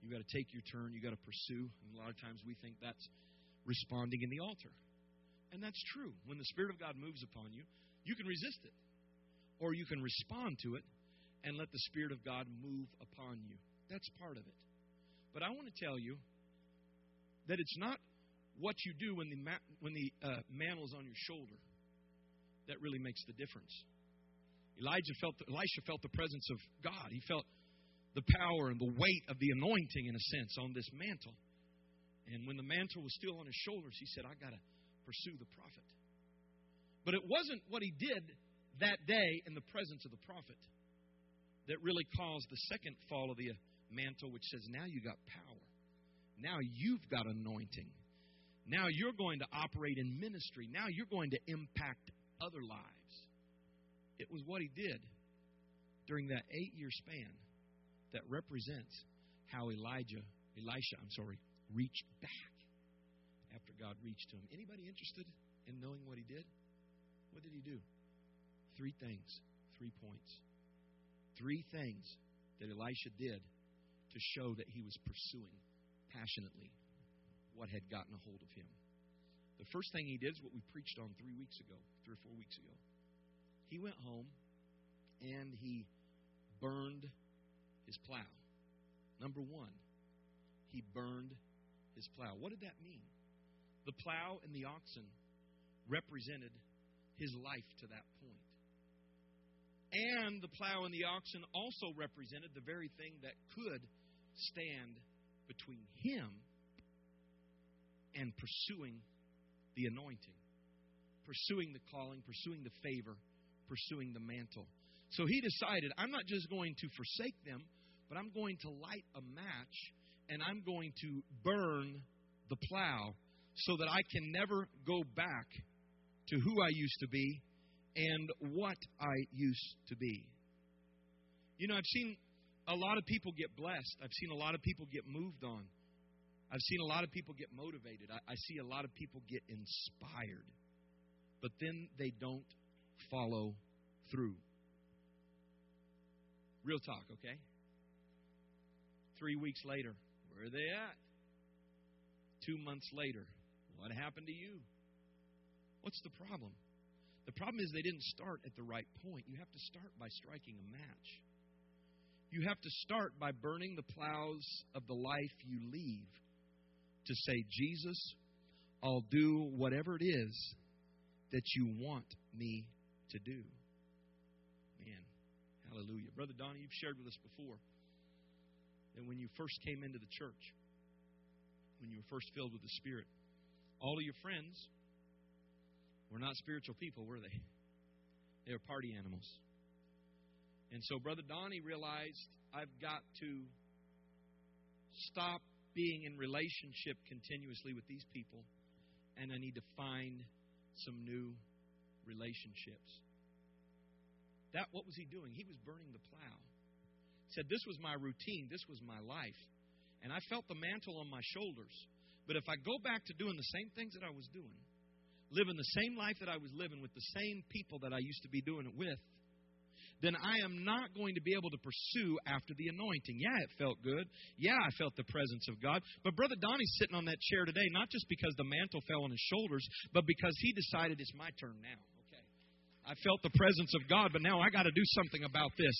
You got to take your turn. You got to pursue. And a lot of times we think that's responding in the altar. And that's true. When the Spirit of God moves upon you, you can resist it. Or you can respond to it and let the Spirit of God move upon you. That's part of it. But I want to tell you that it's not what you do when the mantle's on your shoulder that really makes the difference. Elisha felt the presence of God. He felt the power and the weight of the anointing, in a sense, on this mantle. And when the mantle was still on his shoulders, he said, I got to pursue the prophet. But it wasn't what he did that day in the presence of the prophet that really caused the second fall of the mantle, which says, now you got power. Now you've got anointing. Now you're going to operate in ministry. Now you're going to impact other lives. It was what he did during that 8-year span that represents how Elisha reached back after God reached him. Anybody interested in knowing what he did? What did he do? 3 things, 3 points. 3 things that Elisha did to show that he was pursuing passionately what had gotten a hold of him. The first thing he did is what we preached on 3 or 4 weeks ago. He went home and he burned his plow. Number 1, he burned his plow. What did that mean? The plow and the oxen represented his life to that point. And the plow and the oxen also represented the very thing that could stand between him and pursuing the anointing, pursuing the calling, pursuing the favor, pursuing the mantle. So he decided, I'm not just going to forsake them, but I'm going to light a match and I'm going to burn the plow so that I can never go back to who I used to be and what I used to be. I've seen a lot of people get blessed. I've seen a lot of people get moved on. I've seen a lot of people get motivated. I see a lot of people get inspired. But then they don't follow through. Real talk, okay? 3 weeks later, where are they at? 2 months later, what happened to you? What's the problem? The problem is they didn't start at the right point. You have to start by striking a match. You have to start by burning the plows of the life you leave. To say, Jesus, I'll do whatever it is that you want me to do. Man, hallelujah. Brother Donnie, you've shared with us before that when you first came into the church, when you were first filled with the Spirit, all of your friends were not spiritual people, were they? They were party animals. And so Brother Donnie realized, I've got to stop being in relationship continuously with these people, and I need to find some new relationships. What was he doing? He was burning the plow. He said, this was my routine. This was my life. And I felt the mantle on my shoulders. But if I go back to doing the same things that I was doing, living the same life that I was living with the same people that I used to be doing it with, then I am not going to be able to pursue after the anointing. Yeah, it felt good. Yeah, I felt the presence of God. But Brother Donnie's sitting on that chair today, not just because the mantle fell on his shoulders, but because he decided it's my turn now. Okay, I felt the presence of God, but now I got to do something about this.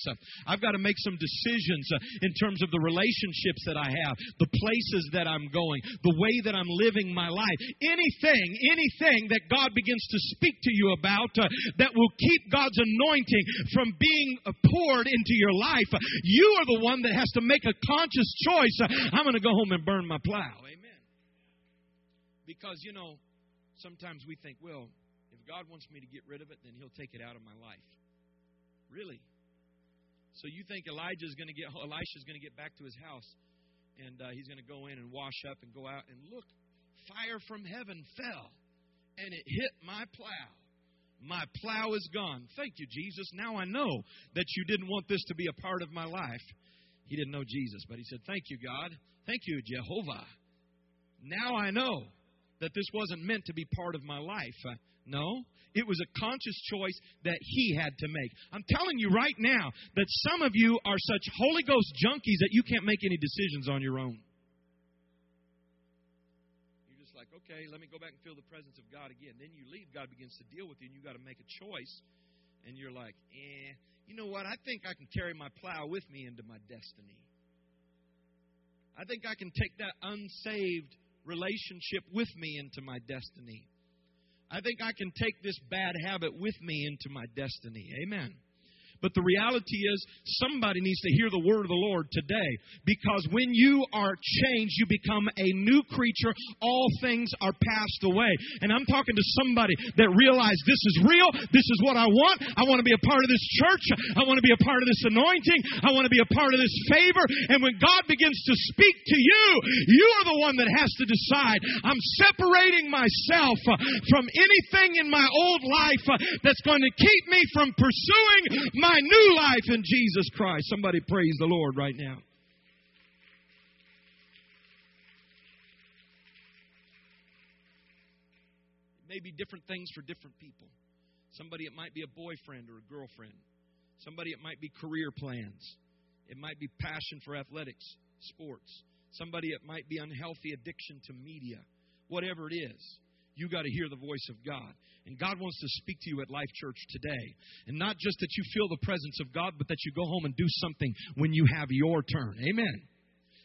I've got to make some decisions in terms of the relationships that I have, the places that I'm going, the way that I'm living my life. Anything that God begins to speak to you about that will keep God's anointing from being poured into your life. You are the one that has to make a conscious choice. I'm going to go home and burn my plow. Amen. Because, you know, sometimes we think, well, if God wants me to get rid of it, then he'll take it out of my life. Really? So you think Elisha's going to get back to his house and he's going to go in and wash up and go out and look, fire from heaven fell and it hit my plow. My plow is gone. Thank you, Jesus. Now I know that you didn't want this to be a part of my life. He didn't know Jesus, but he said, thank you, God. Thank you, Jehovah. Now I know that this wasn't meant to be part of my life. No, it was a conscious choice that he had to make. I'm telling you right now that some of you are such Holy Ghost junkies that you can't make any decisions on your own. You're just like, okay, let me go back and feel the presence of God again. Then you leave, God begins to deal with you, and you got to make a choice. And you're like, you know what? I think I can carry my plow with me into my destiny. I think I can take that unsaved relationship with me into my destiny. I think I can take this bad habit with me into my destiny. Amen. But the reality is somebody needs to hear the word of the Lord today, because when you are changed, you become a new creature. All things are passed away. And I'm talking to somebody that realized this is real. This is what I want. I want to be a part of this church. I want to be a part of this anointing. I want to be a part of this favor. And when God begins to speak to you, you are the one that has to decide, I'm separating myself from anything in my old life that's going to keep me from pursuing my new life in Jesus Christ. Somebody praise the Lord right now. It may be different things for different people. Somebody, it might be a boyfriend or a girlfriend. Somebody, it might be career plans. It might be passion for athletics, sports. Somebody, it might be unhealthy addiction to media. Whatever it is, you got to hear the voice of God. And God wants to speak to you at Life Church today. And not just that you feel the presence of God, but that you go home and do something when you have your turn. Amen.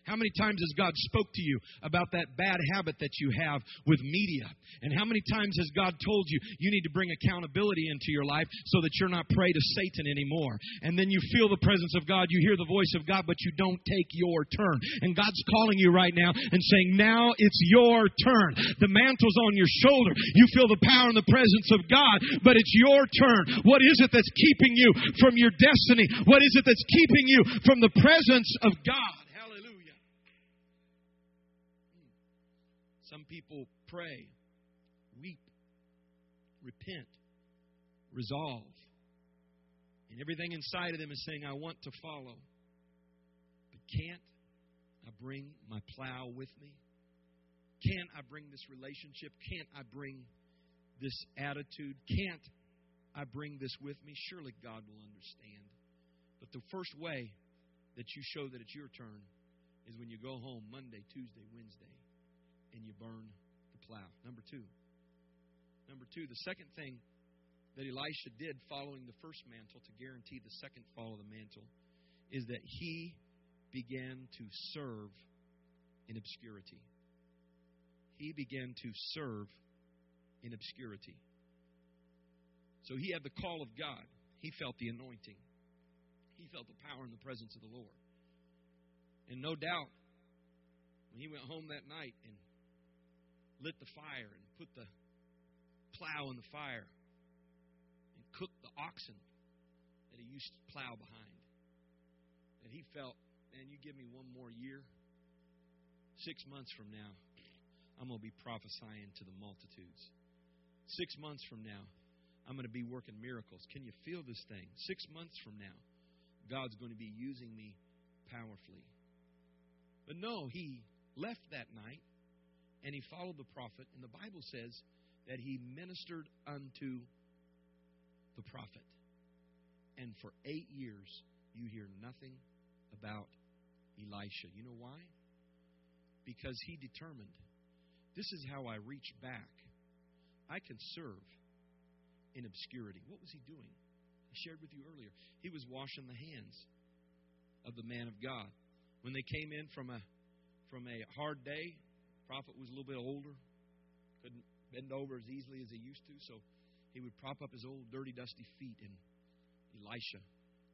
How many times has God spoke to you about that bad habit that you have with media? And how many times has God told you, you need to bring accountability into your life so that you're not prey to Satan anymore? And then you feel the presence of God, you hear the voice of God, but you don't take your turn. And God's calling you right now and saying, now it's your turn. The mantle's on your shoulder. You feel the power and the presence of God, but it's your turn. What is it that's keeping you from your destiny? What is it that's keeping you from the presence of God? Some people pray, weep, repent, resolve. And everything inside of them is saying, I want to follow. But can't I bring my plow with me? Can't I bring this relationship? Can't I bring this attitude? Can't I bring this with me? Surely God will understand. But the first way that you show that it's your turn is when you go home Monday, Tuesday, Wednesday, and you burn the plow. Number two, the second thing that Elisha did following the first mantle to guarantee the second fall of the mantle is that he began to serve in obscurity. He began to serve in obscurity. So he had the call of God. He felt the anointing. He felt the power and the presence of the Lord. And no doubt, when he went home that night and lit the fire and put the plow in the fire and cooked the oxen that he used to plow behind, that he felt, man, you give me one more year, 6 months from now, I'm going to be prophesying to the multitudes. 6 months from now, I'm going to be working miracles. Can you feel this thing? 6 months from now, God's going to be using me powerfully. But no, he left that night and he followed the prophet. And the Bible says that he ministered unto the prophet. And for 8 years, you hear nothing about Elisha. You know why? Because he determined, this is how I reach back. I can serve in obscurity. What was he doing? I shared with you earlier. He was washing the hands of the man of God. When they came in from a hard day, the prophet was a little bit older, couldn't bend over as easily as he used to, so he would prop up his old dirty, dusty feet, and Elisha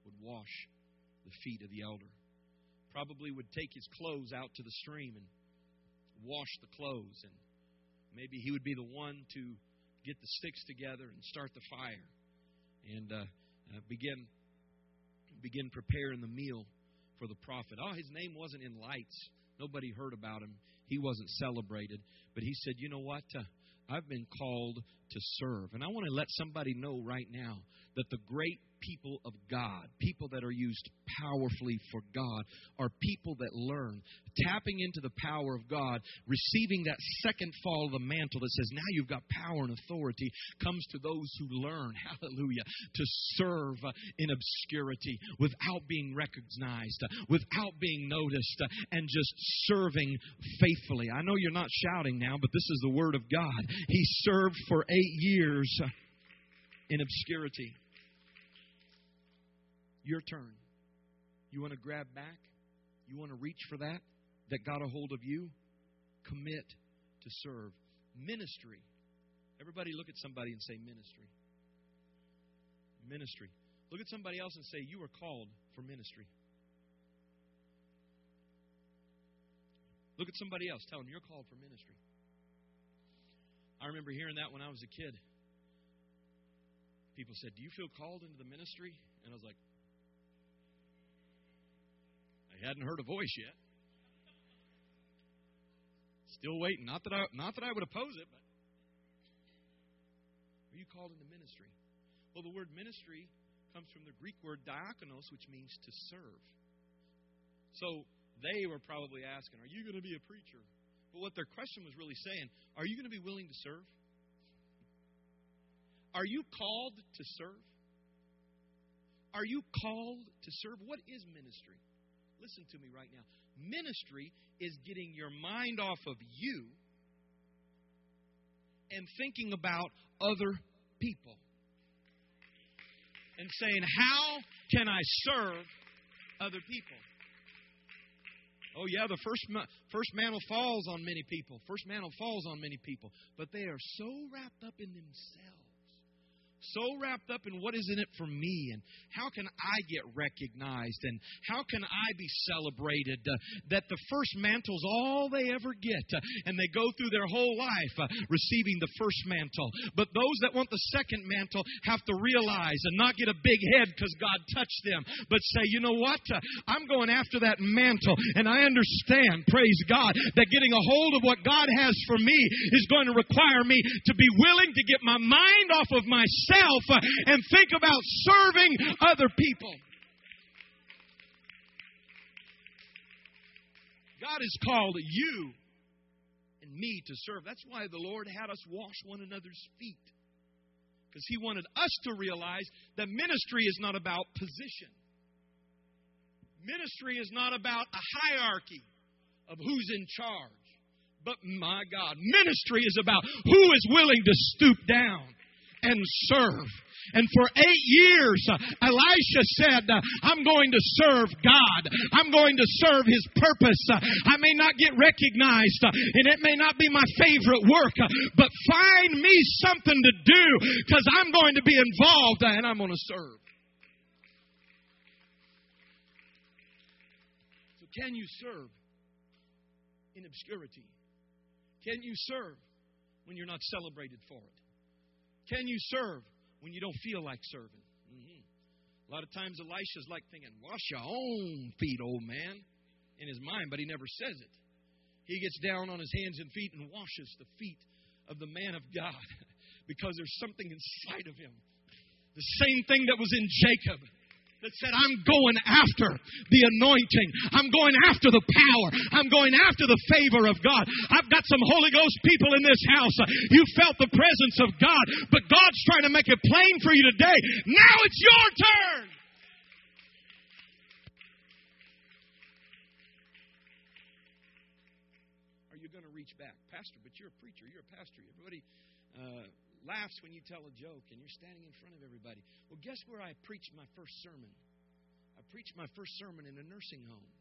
would wash the feet of the elder. Probably would take his clothes out to the stream and wash the clothes, and maybe he would be the one to get the sticks together and start the fire and begin preparing the meal for the prophet. Oh, his name wasn't in lights. Nobody heard about him. He wasn't celebrated. But he said, you know what? I've been called to serve. And I want to let somebody know right now that the great people of God, people that are used powerfully for God, are people that learn, tapping into the power of God, receiving that second fall of the mantle that says, now you've got power and authority, comes to those who learn, hallelujah, to serve in obscurity without being recognized, without being noticed, and just serving faithfully. I know you're not shouting now, but this is the word of God. He served for 8 years in obscurity. Your turn. You want to grab back? You want to reach for that got a hold of you? Commit to serve. Ministry. Everybody look at somebody and say ministry. Ministry. Look at somebody else and say, you are called for ministry. Look at somebody else. Tell them you're called for ministry. I remember hearing that when I was a kid. People said, do you feel called into the ministry? And I was like, I hadn't heard a voice yet. Still waiting. Not that I would oppose it, but are you called into ministry? Well, the word ministry comes from the Greek word diakonos, which means to serve. So they were probably asking, are you going to be a preacher? But what their question was really saying, are you going to be willing to serve? Are you called to serve? Are you called to serve? What is ministry? Listen to me right now. Ministry is getting your mind off of you and thinking about other people and saying, how can I serve other people? Oh, yeah, the first mantle falls on many people. First mantle falls on many people. But they are so wrapped up in themselves. So wrapped up in what is in it for me, and how can I get recognized, and how can I be celebrated, that the first mantle's all they ever get, and they go through their whole life receiving the first mantle. But those that want the second mantle have to realize and not get a big head because God touched them, but say, you know what? I'm going after that mantle, and I understand, praise God, that getting a hold of what God has for me is going to require me to be willing to get my mind off of myself and think about serving other people. God has called you and me to serve. That's why the Lord had us wash one another's feet, because He wanted us to realize that ministry is not about position. Ministry is not about a hierarchy of who's in charge. But my God, ministry is about who is willing to stoop down and serve. And for 8 years, Elisha said, I'm going to serve God. I'm going to serve His purpose. I may not get recognized, and it may not be my favorite work, but find me something to do, because I'm going to be involved, and I'm going to serve. So can you serve in obscurity? Can you serve when you're not celebrated for it? Can you serve when you don't feel like serving? Mm-hmm. A lot of times Elisha's like thinking, wash your own feet, old man, in his mind, but he never says it. He gets down on his hands and feet and washes the feet of the man of God, because there's something inside of him. The same thing that was in Jacob that said, I'm going after the anointing. I'm going after the power. I'm going after the favor of God. I've got some Holy Ghost people in this house. You felt the presence of God, but God's trying to make it plain for you today. Now it's your turn. Are you going to reach back? Pastor, but you're a preacher. You're a pastor. Everybody laughs when you tell a joke and you're standing in front of everybody. Well, guess where I preached my first sermon? I preached my first sermon in a nursing home.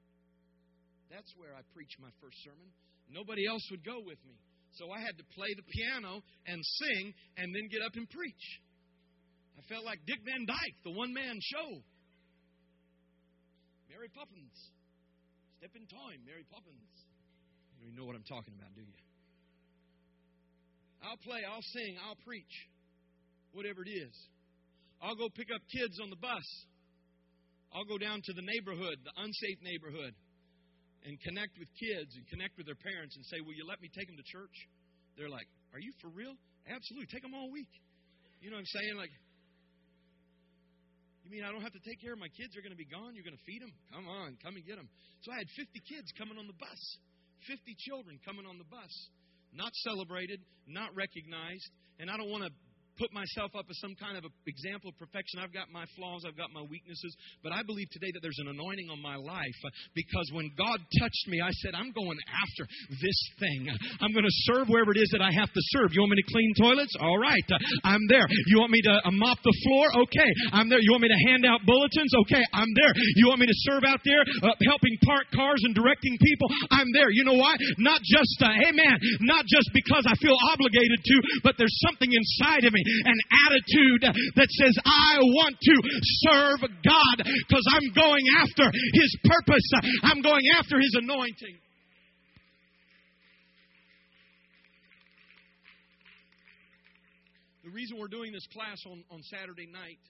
That's where I preached my first sermon. Nobody else would go with me. So I had to play the piano and sing and then get up and preach. I felt like Dick Van Dyke, the one-man show. Mary Poppins. Step in time, Mary Poppins. You don't even know what I'm talking about, do you? I'll play, I'll sing, I'll preach. Whatever it is. I'll go pick up kids on the bus. I'll go down to the neighborhood, the unsafe neighborhood, and connect with kids and connect with their parents and say, will you let me take them to church? They're like, are you for real? Absolutely. Take them all week. You know what I'm saying? Like, you mean I don't have to take care of my kids? They're going to be gone. You're going to feed them? Come on. Come and get them. So I had 50 kids coming on the bus. 50 children coming on the bus. Not celebrated. Not recognized. And I don't want to put myself up as some kind of example of perfection. I've got my flaws. I've got my weaknesses. But I believe today that there's an anointing on my life because when God touched me, I said, I'm going after this thing. I'm going to serve wherever it is that I have to serve. You want me to clean toilets? All right. I'm there. You want me to mop the floor? Okay. I'm there. You want me to hand out bulletins? Okay. I'm there. You want me to serve out there, helping park cars and directing people? I'm there. You know why? Not just, amen, not just because I feel obligated to, but there's something inside of me. An attitude that says, I want to serve God because I'm going after His purpose. I'm going after His anointing. The reason we're doing this class on Saturday night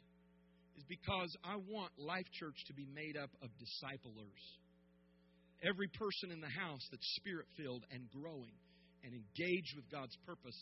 is because I want Life Church to be made up of disciplers. Every person in the house that's Spirit-filled and growing and engaged with God's purpose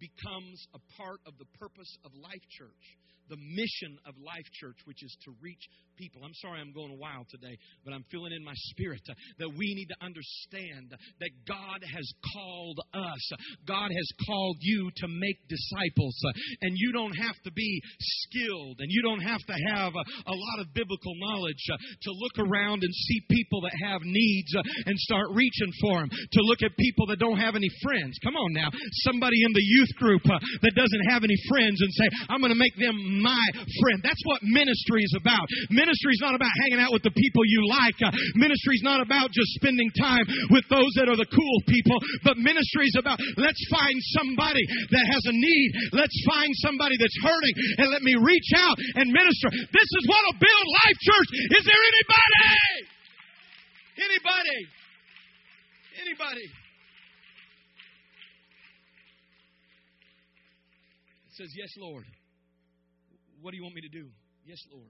becomes a part of the purpose of Life Church, the mission of Life Church, which is to reach people. I'm sorry I'm going wild today, but I'm feeling in my spirit that we need to understand that God has called us. God has called you to make disciples, and you don't have to be skilled, and you don't have to have a lot of biblical knowledge to look around and see people that have needs and start reaching for them, to look at people that don't have any friends. Come on now, somebody in the youth group that doesn't have any friends and say, I'm going to make them my friend. That's what ministry is about. Ministry is not about hanging out with the people you like. Ministry is not about just spending time with those that are the cool people. But ministry is about, let's find somebody that has a need. Let's find somebody that's hurting and let me reach out and minister. This is what will build Life Church. Is there anybody? Anybody? Anybody? It says, yes, Lord. What do you want me to do? Yes, Lord.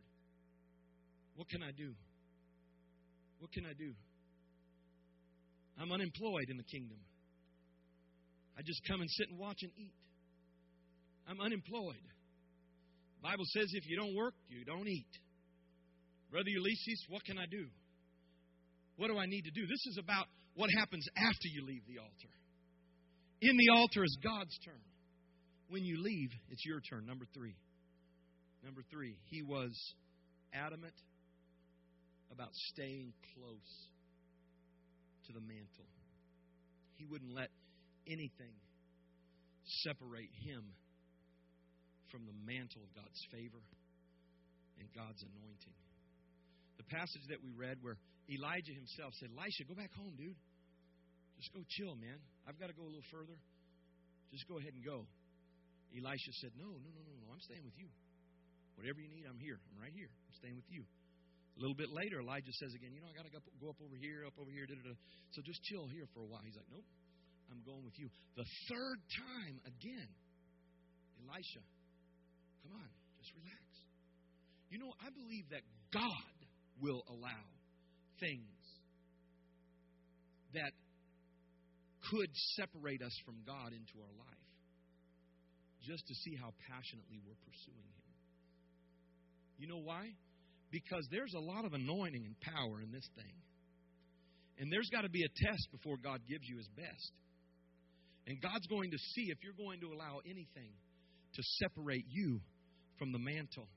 What can I do? What can I do? I'm unemployed in the kingdom. I just come and sit and watch and eat. I'm unemployed. The Bible says if you don't work, you don't eat. Brother Ulysses, what can I do? What do I need to do? This is about what happens after you leave the altar. In the altar is God's turn. When you leave, it's your turn. Number three, he was adamant about staying close to the mantle. He wouldn't let anything separate him from the mantle of God's favor and God's anointing. The passage that we read where Elijah himself said, Elisha, go back home, dude. Just go chill, man. I've got to go a little further. Just go ahead and go. Elisha said, no. I'm staying with you. Whatever you need, I'm here. I'm right here. I'm staying with you. A little bit later, Elijah says again, I got to go up over here. Da-da-da. So just chill here for a while. He's like, nope, I'm going with you. The third time again, Elisha, come on, just relax. I believe that God will allow things that could separate us from God into our life just to see how passionately we're pursuing Him. You know why? Because there's a lot of anointing and power in this thing. And there's got to be a test before God gives you His best. And God's going to see if you're going to allow anything to separate you from the mantle.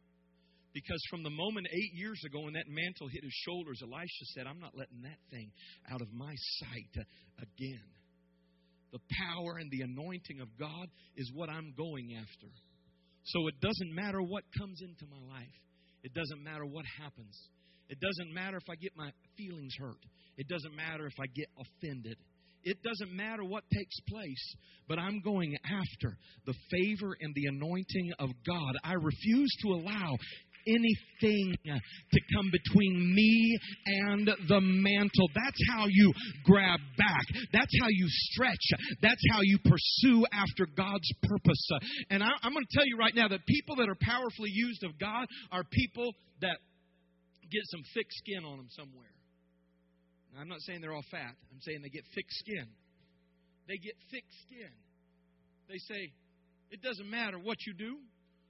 Because from the moment 8 years ago when that mantle hit his shoulders, Elisha said, I'm not letting that thing out of my sight again. the power and the anointing of God is what I'm going after. So it doesn't matter what comes into my life. It doesn't matter what happens. It doesn't matter if I get my feelings hurt. It doesn't matter if I get offended. It doesn't matter what takes place, but I'm going after the favor and the anointing of God. I refuse to allow anything to come between me and the mantle. That's how you grab back. That's how you stretch. That's how you pursue after God's purpose. And I'm going to tell you right now that people that are powerfully used of God are people that get some thick skin on them somewhere. Now, I'm not saying they're all fat. I'm saying they get thick skin. They get thick skin. They say, it doesn't matter what you do.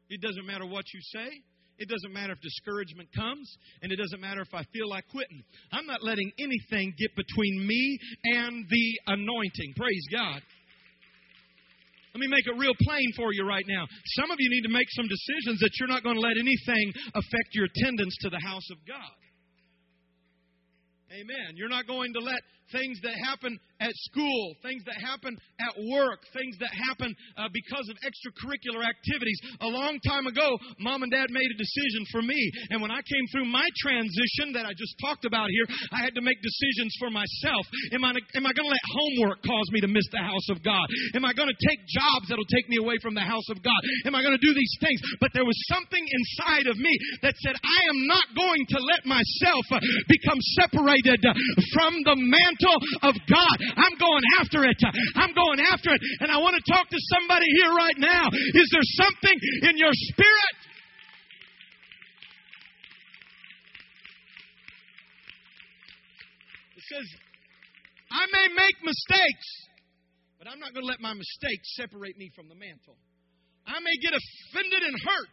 It doesn't matter what you say. It doesn't matter if discouragement comes, and it doesn't matter if I feel like quitting. I'm not letting anything get between me and the anointing. Praise God. Let me make it real plain for you right now. Some of you need to make some decisions that you're not going to let anything affect your attendance to the house of God. Amen. You're not going to let things that happen at school, things that happen at work, things that happen because of extracurricular activities. A long time ago, Mom and Dad made a decision for me. And when I came through my transition that I just talked about here, I had to make decisions for myself. Am I going to let homework cause me to miss the house of God? Am I going to take jobs that'll take me away from the house of God? Am I going to do these things? But there was something inside of me that said, I am not going to let myself become separated from the mantle of God. I'm going after it. I'm going after it. And I want to talk to somebody here right now. Is there something in your spirit? It says, I may make mistakes, but I'm not going to let my mistakes separate me from the mantle. I may get offended and hurt,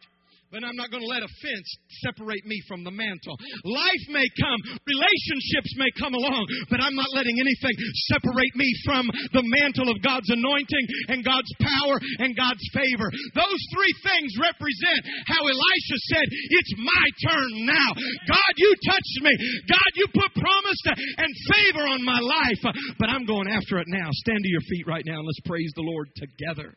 but I'm not going to let offense separate me from the mantle. Life may come. Relationships may come along. But I'm not letting anything separate me from the mantle of God's anointing and God's power and God's favor. Those three things represent how Elisha said, it's my turn now. God, you touched me. God, you put promise and favor on my life. But I'm going after it now. Stand to your feet right now and let's praise the Lord together.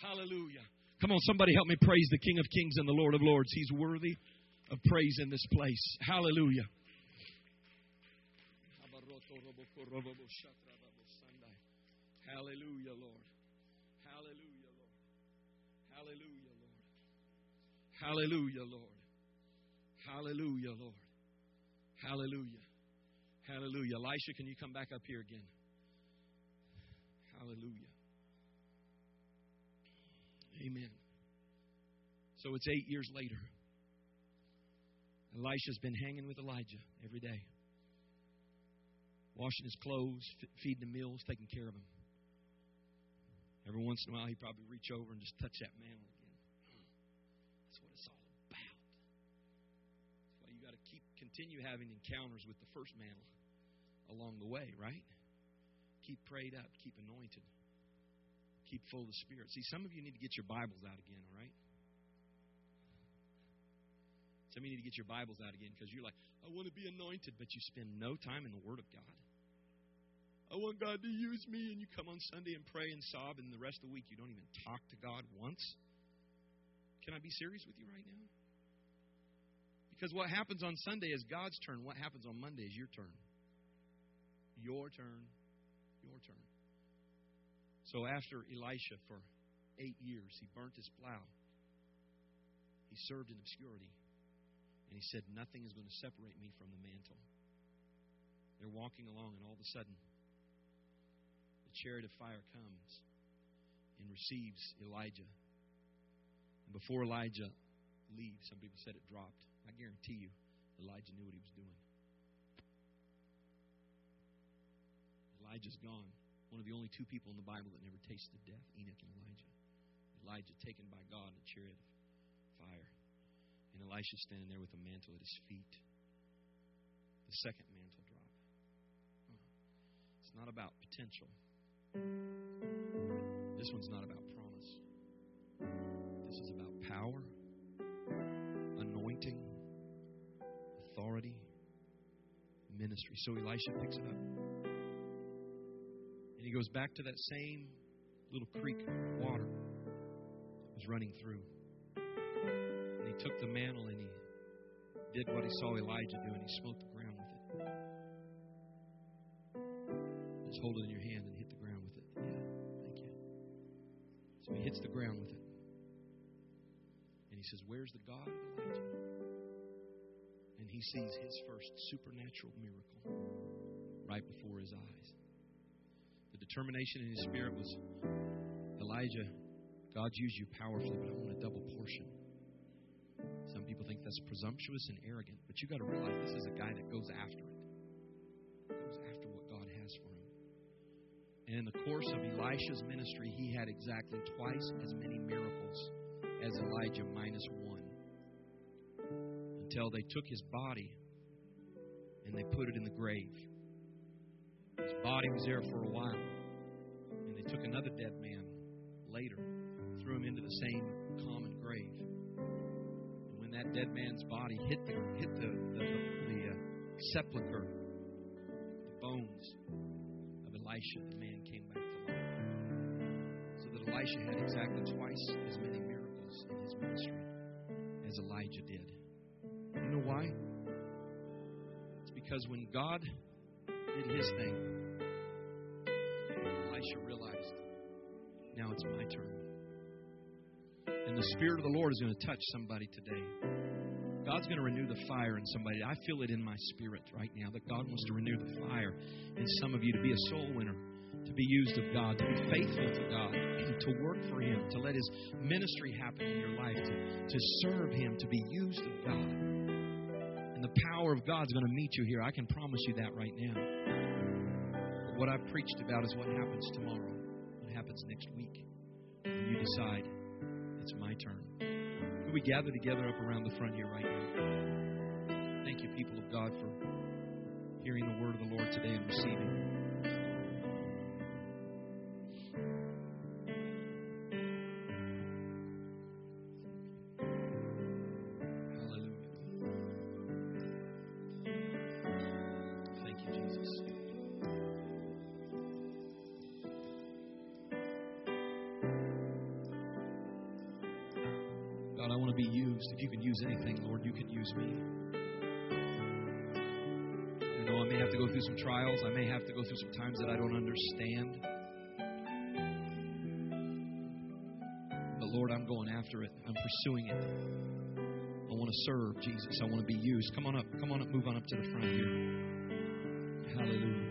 Hallelujah. Come on, somebody help me praise the King of Kings and the Lord of Lords. He's worthy of praise in this place. Hallelujah. Hallelujah, Lord. Hallelujah, Lord. Hallelujah, Lord. Hallelujah, Lord. Hallelujah, Lord. Hallelujah. Hallelujah. Elisha, can you come back up here again? Hallelujah. Amen. So it's 8 years later. Elisha's been hanging with Elijah every day. Washing his clothes, feeding the meals, taking care of him. Every once in a while, he'd probably reach over and just touch that mantle again. That's what it's all about. That's why you got to continue having encounters with the first mantle along the way, right? Keep prayed up, keep anointed. Keep full of the Spirit. See, some of you need to get your Bibles out again, all right? Some of you need to get your Bibles out again because you're like, I want to be anointed, but you spend no time in the Word of God. I want God to use me, and you come on Sunday and pray and sob, and the rest of the week you don't even talk to God once. Can I be serious with you right now? Because what happens on Sunday is God's turn. What happens on Monday is your turn. Your turn. Your turn. So after Elisha, for 8 years, he burnt his plow. He served in obscurity. And he said, nothing is going to separate me from the mantle. They're walking along, and all of a sudden, the chariot of fire comes and receives Elijah. And before Elijah leaves, some people said it dropped. I guarantee you, Elijah knew what he was doing. Elijah's gone. One of the only two people in the Bible that never tasted death, Enoch and Elijah. Elijah taken by God in a chariot of fire. And Elisha standing there with a mantle at his feet. The second mantle drop. It's not about potential. This one's not about promise. This is about power, anointing, authority, ministry. So Elisha picks it up. He goes back to that same little creek water that was running through. And he took the mantle and he did what he saw Elijah do, and he smote the ground with it. Just hold it in your hand and hit the ground with it. Yeah, thank you. So he hits the ground with it. And he says, "Where's the God of Elijah?" And he sees his first supernatural miracle right before his eyes. The determination in his spirit was, "Elijah, God's used you powerfully, but I want a double portion." Some people think that's presumptuous and arrogant, but you got to realize this is a guy that goes after it. Goes after what God has for him. And in the course of Elisha's ministry, he had exactly twice as many miracles as Elijah, minus one. Until they took his body and they put it in the grave. His body was there for a while. And they took another dead man later, threw him into the same common grave. And when that dead man's body hit the sepulcher, the bones of Elisha, the man came back to life. So that Elisha had exactly twice as many miracles in his ministry as Elijah did. You know why? It's because when God did his thing, Elisha realized, now it's my turn. And the Spirit of the Lord is going to touch somebody today. God's going to renew the fire in somebody. I feel it in my spirit right now that God wants to renew the fire in some of you to be a soul winner, to be used of God, to be faithful to God, and to work for Him, to let His ministry happen in your life, to serve Him, to be used of God. And the power of God's going to meet you here. I can promise you that right now. But what I've preached about is what happens tomorrow, what happens next week, when you decide it's my turn. Can we gather together up around the front here right now? Thank you, people of God, for hearing the word of the Lord today and receiving it. If you can use anything, Lord, you can use me. I know I may have to go through some trials. I may have to go through some times that I don't understand. But, Lord, I'm going after it. I'm pursuing it. I want to serve, Jesus. I want to be used. Come on up. Come on up. Move on up to the front here. Hallelujah.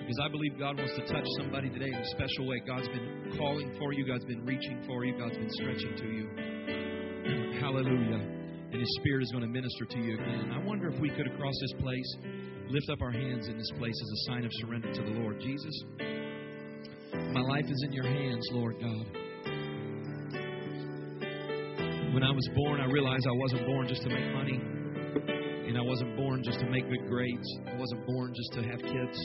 Because I believe God wants to touch somebody today in a special way. God's been calling for you. God's been reaching for you. God's been stretching to you. Hallelujah. And His Spirit is going to minister to you again. I wonder if we could, across this place, lift up our hands in this place as a sign of surrender to the Lord. Jesus, my life is in your hands, Lord God. When I was born, I realized I wasn't born just to make money. And I wasn't born just to make good grades. I wasn't born just to have kids.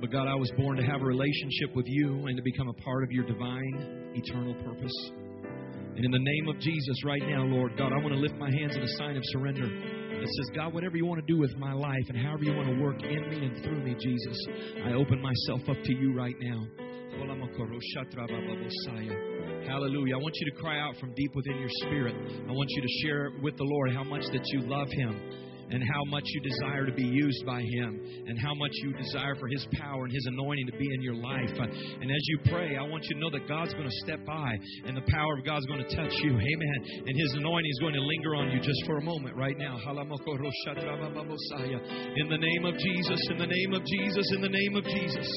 But God, I was born to have a relationship with you and to become a part of your divine, eternal purpose. And in the name of Jesus right now, Lord God, I want to lift my hands in a sign of surrender. It says, God, whatever you want to do with my life and however you want to work in me and through me, Jesus, I open myself up to you right now. Hallelujah. I want you to cry out from deep within your spirit. I want you to share with the Lord how much that you love Him, and how much you desire to be used by Him, and how much you desire for His power and His anointing to be in your life. And as you pray, I want you to know that God's going to step by, and the power of God's going to touch you. Amen. And His anointing is going to linger on you just for a moment right now. In the name of Jesus, in the name of Jesus, in the name of Jesus.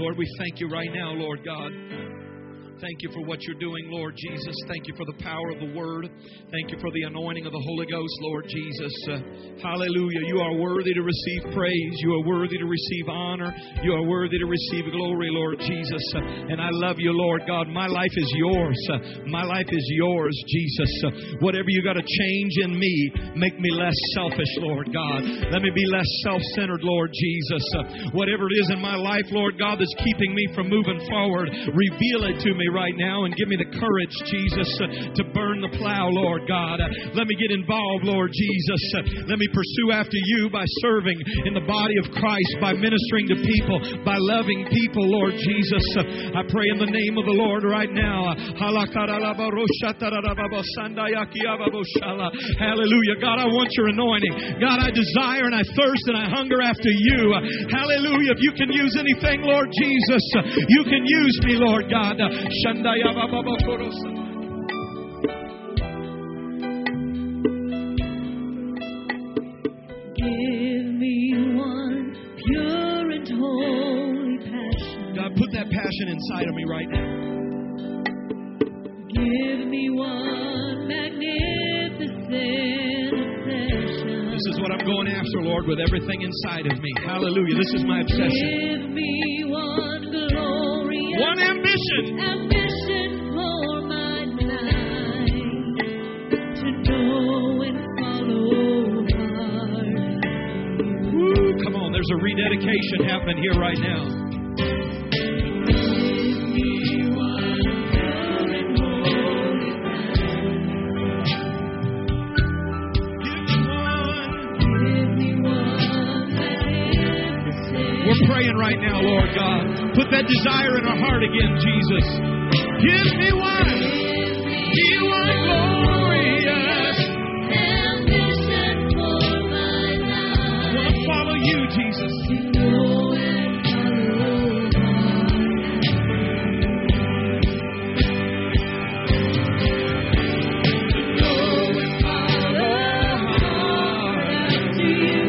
Lord, we thank you right now, Lord God. Thank you for what you're doing, Lord Jesus. Thank you for the power of the Word. Thank you for the anointing of the Holy Ghost, Lord Jesus. Hallelujah. You are worthy to receive praise. You are worthy to receive honor. You are worthy to receive glory, Lord Jesus. And I love you, Lord God. My life is yours. My life is yours, Jesus. Whatever you got to change in me, make me less selfish, Lord God. Let me be less self-centered, Lord Jesus. Whatever it is in my life, Lord God, that's keeping me from moving forward, reveal it to me. right now and give me the courage, Jesus, to burn the plow, Lord God. Let me get involved, Lord Jesus. Let me pursue after you by serving in the body of Christ, by ministering to people, by loving people, Lord Jesus. I pray in the name of the Lord right now. Hallelujah. God, I want your anointing. God, I desire and I thirst and I hunger after you. Hallelujah. If you can use anything, Lord Jesus, you can use me, Lord God. Give me one pure and holy passion. God, put that passion inside of me right now. Give me one magnificent obsession. This is what I'm going after, Lord, with everything inside of me. Hallelujah. This is my obsession. Give me one glorious, one ambition for my life, to know and follow God. Woo, come on, there's a rededication happening here right now. Praying right now, Lord God. Put that desire in our heart again, Jesus. Give me one. Give me one glorious ambition for my life. I want to follow you, Jesus. To know and follow God. To know and follow after you.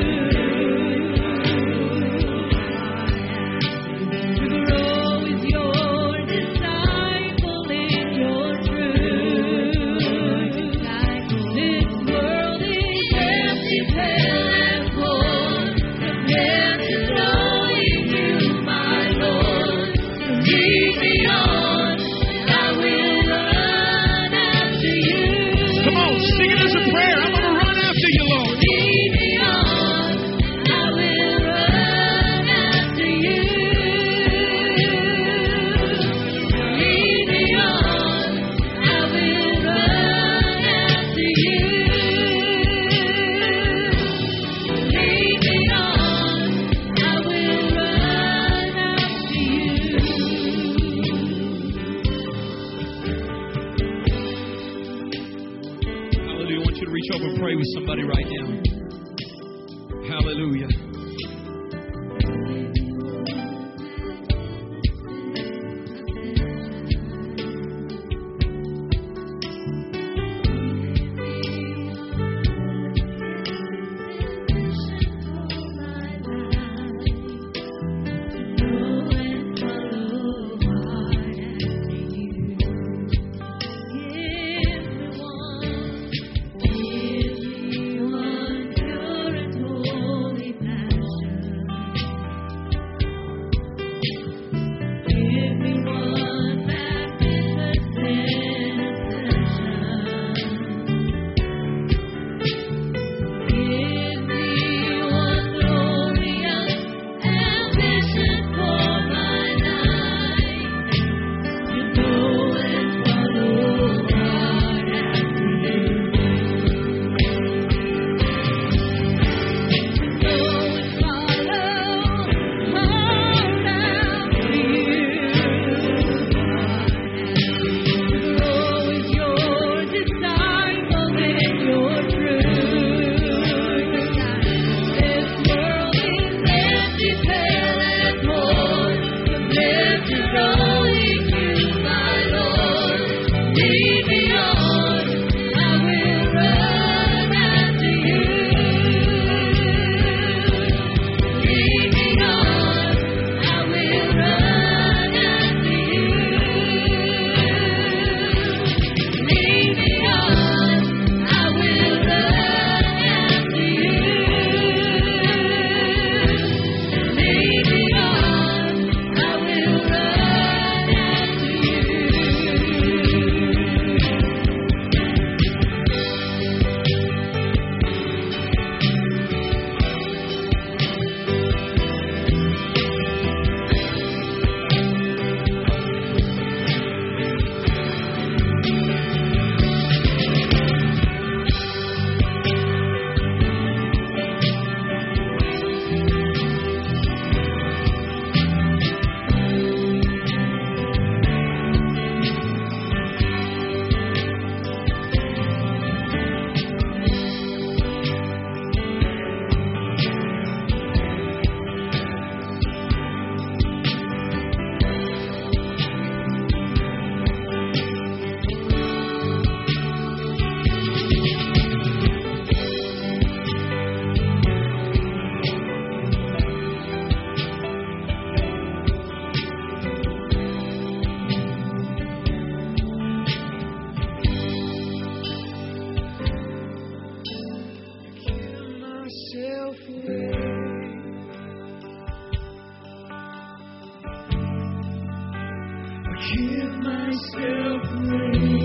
Give myself away.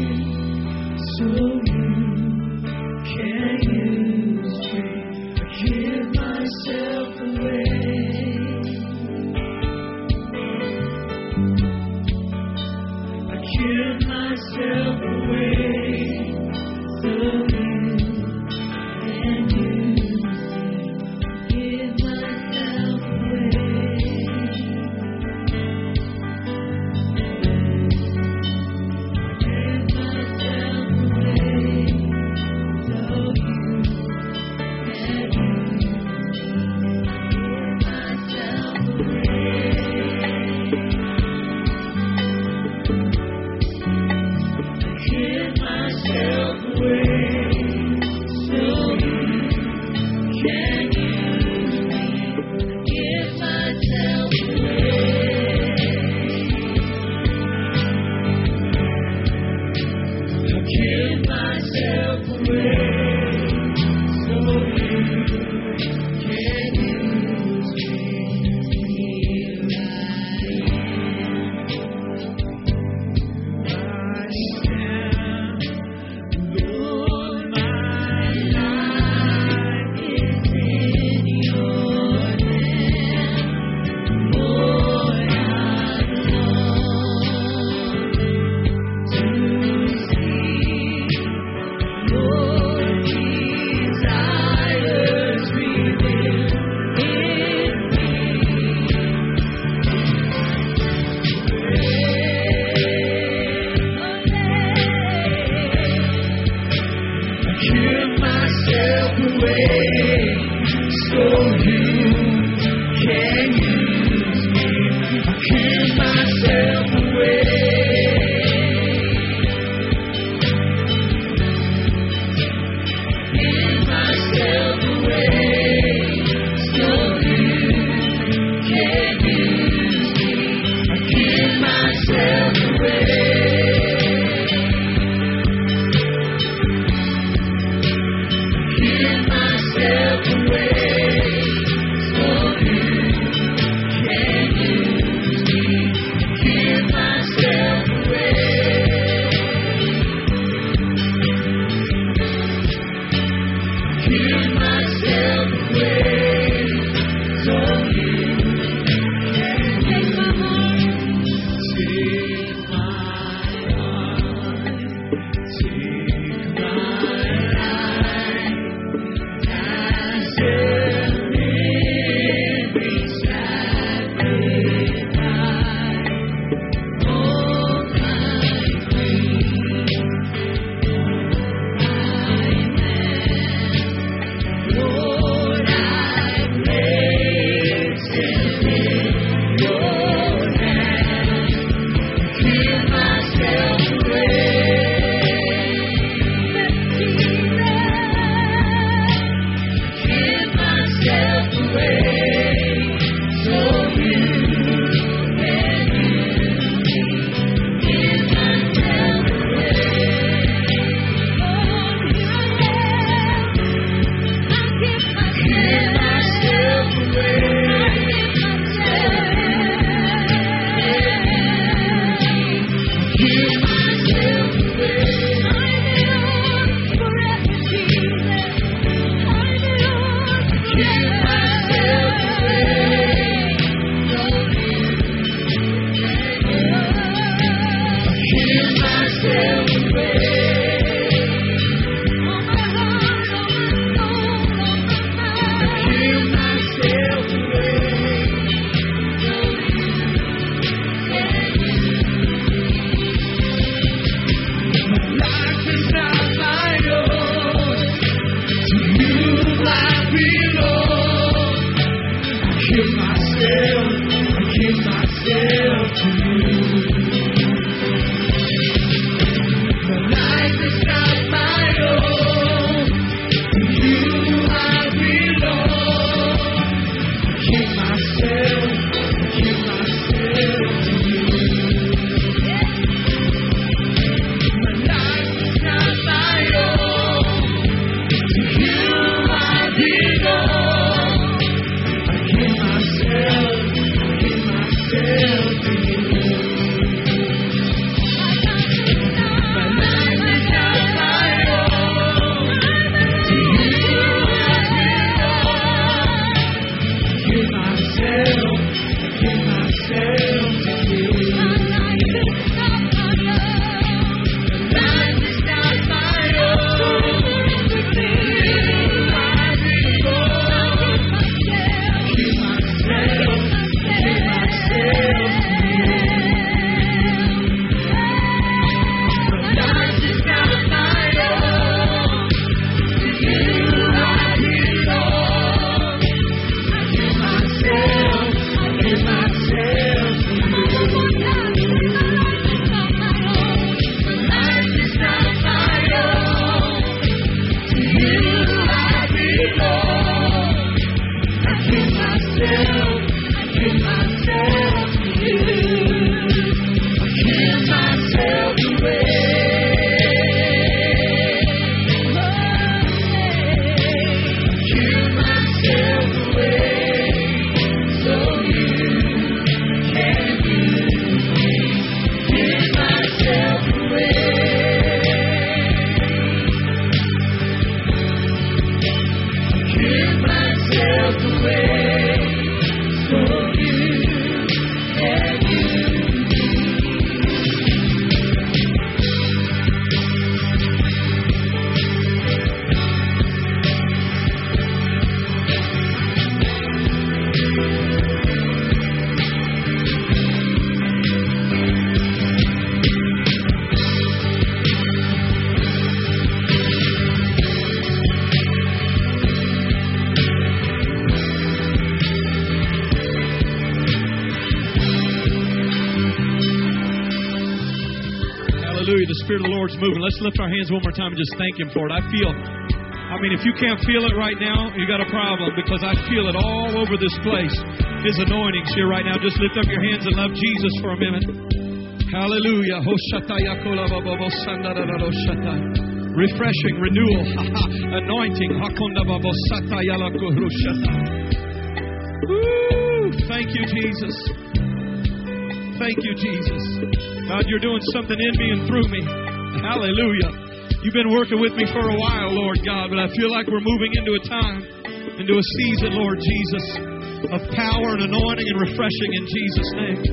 Hallelujah. The Spirit of the Lord's moving. Let's lift our hands one more time and just thank Him for it. If you can't feel it right now, you got a problem, because I feel it all over this place. His anointing's here right now. Just lift up your hands and love Jesus for a minute. Hallelujah. Refreshing, renewal, anointing. Woo! Thank you, Jesus. Thank you, Jesus. God, you're doing something in me and through me. Hallelujah. You've been working with me for a while, Lord God, but I feel like we're moving into a time, into a season, Lord Jesus, of power and anointing and refreshing in Jesus' name.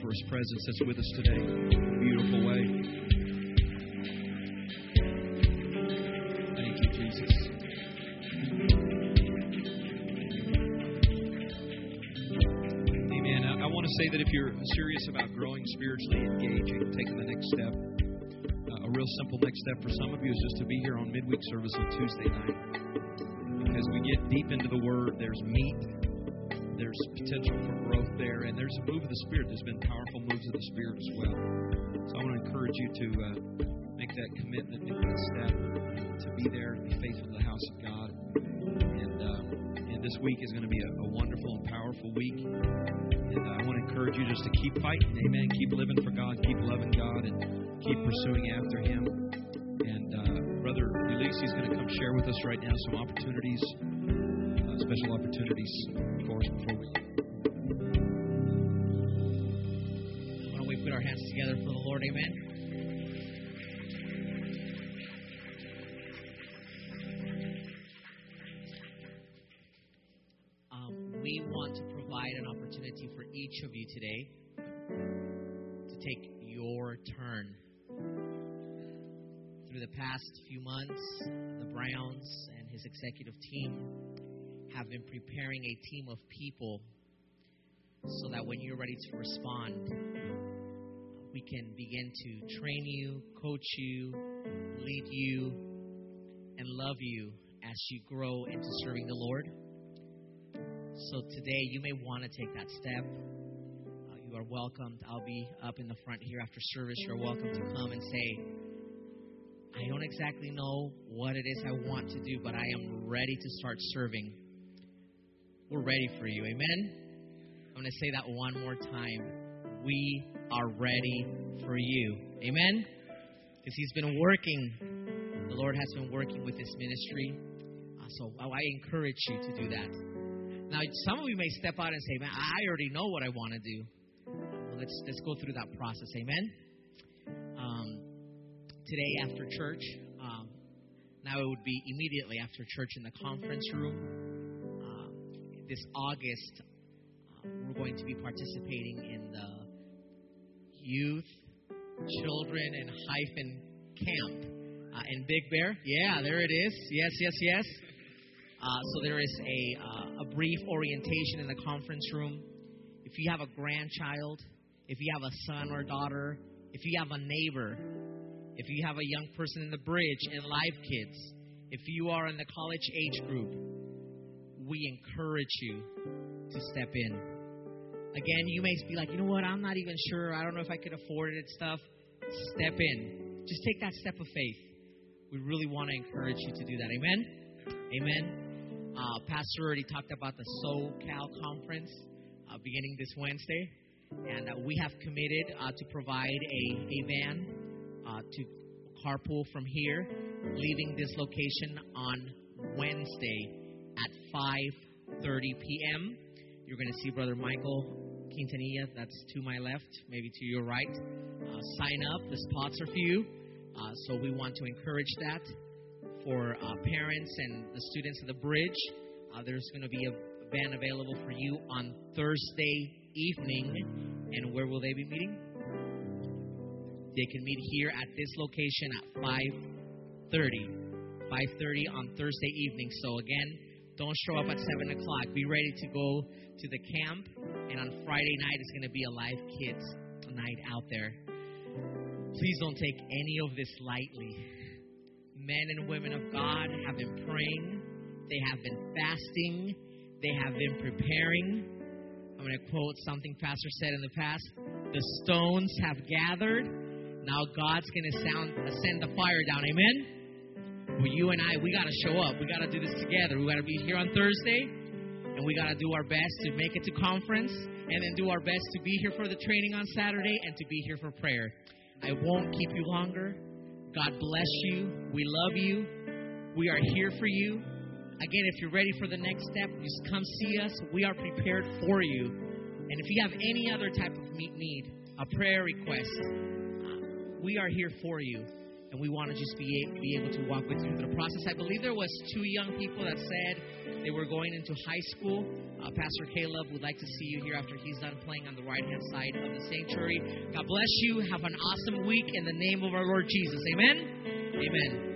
For His presence that's with us today. Beautiful way. Thank you, Jesus. Amen. I want to say that if you're serious about growing spiritually, engaging, taking the next step, a real simple next step for some of you is just to be here on midweek service on Tuesday night. As we get deep into the Word, there's meat. There's potential for growth there, and there's a move of the Spirit. There's been powerful moves of the Spirit as well. So I want to encourage you to make that commitment, make that step to be there, to be faithful to the house of God. And this week is going to be a wonderful and powerful week. And I want to encourage you just to keep fighting, amen. Keep living for God, keep loving God, and keep pursuing after Him. And Brother Ulysses is going to come share with us right now some opportunities. Special opportunities for us before we leave. Why don't we put our hands together for the Lord? Amen. We want to provide an opportunity for each of you today to take your turn. Through the past few months, the Browns and his executive team have been preparing a team of people so that when you're ready to respond, we can begin to train you, coach you, lead you, and love you as you grow into serving the Lord. So today, you may want to take that step. You are welcomed. I'll be up in the front here after service. You're welcome to come and say, I don't exactly know what it is I want to do, but I am ready to start serving. We're ready for you. Amen? I'm going to say that one more time. we are ready for you. Amen? Because he's been working. The Lord has been working with this ministry. So I encourage you to do that. Now, some of you may step out and say, man, I already know what I want to do. Well, let's go through that process. Amen? Today after church, now it would be immediately after church in the conference room. This August, we're going to be participating in the youth, children, and hyphen camp in Big Bear. Yeah, there it is. Yes, yes, yes. So there is a brief orientation in the conference room. If you have a grandchild, if you have a son or daughter, if you have a neighbor, if you have a young person in the bridge and live kids, if you are in the college age group, we encourage you to step in. Again, you may be like, you know what, I'm not even sure. I don't know if I could afford it, stuff. Step in. Just take that step of faith. We really want to encourage you to do that. Amen? Amen. Pastor already talked about the SoCal conference beginning this Wednesday. And we have committed to provide a van to carpool from here, leaving this location on Wednesday at 5:30 p.m. You're going to see Brother Michael Quintanilla. That's to my left, maybe to your right. Sign up. The spots are few. So we want to encourage that for parents and the students of the bridge. There's going to be a van available for you on Thursday evening. And where will they be meeting? They can meet here at this location at 5:30 on Thursday evening. So again, don't show up at 7 o'clock. Be ready to go to the camp. And on Friday night, it's going to be a live kids night out there. Please don't take any of this lightly. Men and women of God have been praying. They have been fasting. They have been preparing. I'm going to quote something Pastor said in the past. The stones have gathered. Now God's going to send the fire down. Amen? Well, you and I, we got to show up. We got to do this together. We got to be here on Thursday, and we got to do our best to make it to conference, and then do our best to be here for the training on Saturday and to be here for prayer. I won't keep you longer. God bless you. We love you. We are here for you. Again, if you're ready for the next step, just come see us. We are prepared for you. And if you have any other type of need, a prayer request, we are here for you. And we want to just be able to walk with you through the process. I believe there was 2 young people that said they were going into high school. Pastor Caleb would like to see you here after he's done playing on the right-hand side of the sanctuary. God bless you. Have an awesome week in the name of our Lord Jesus. Amen? Amen.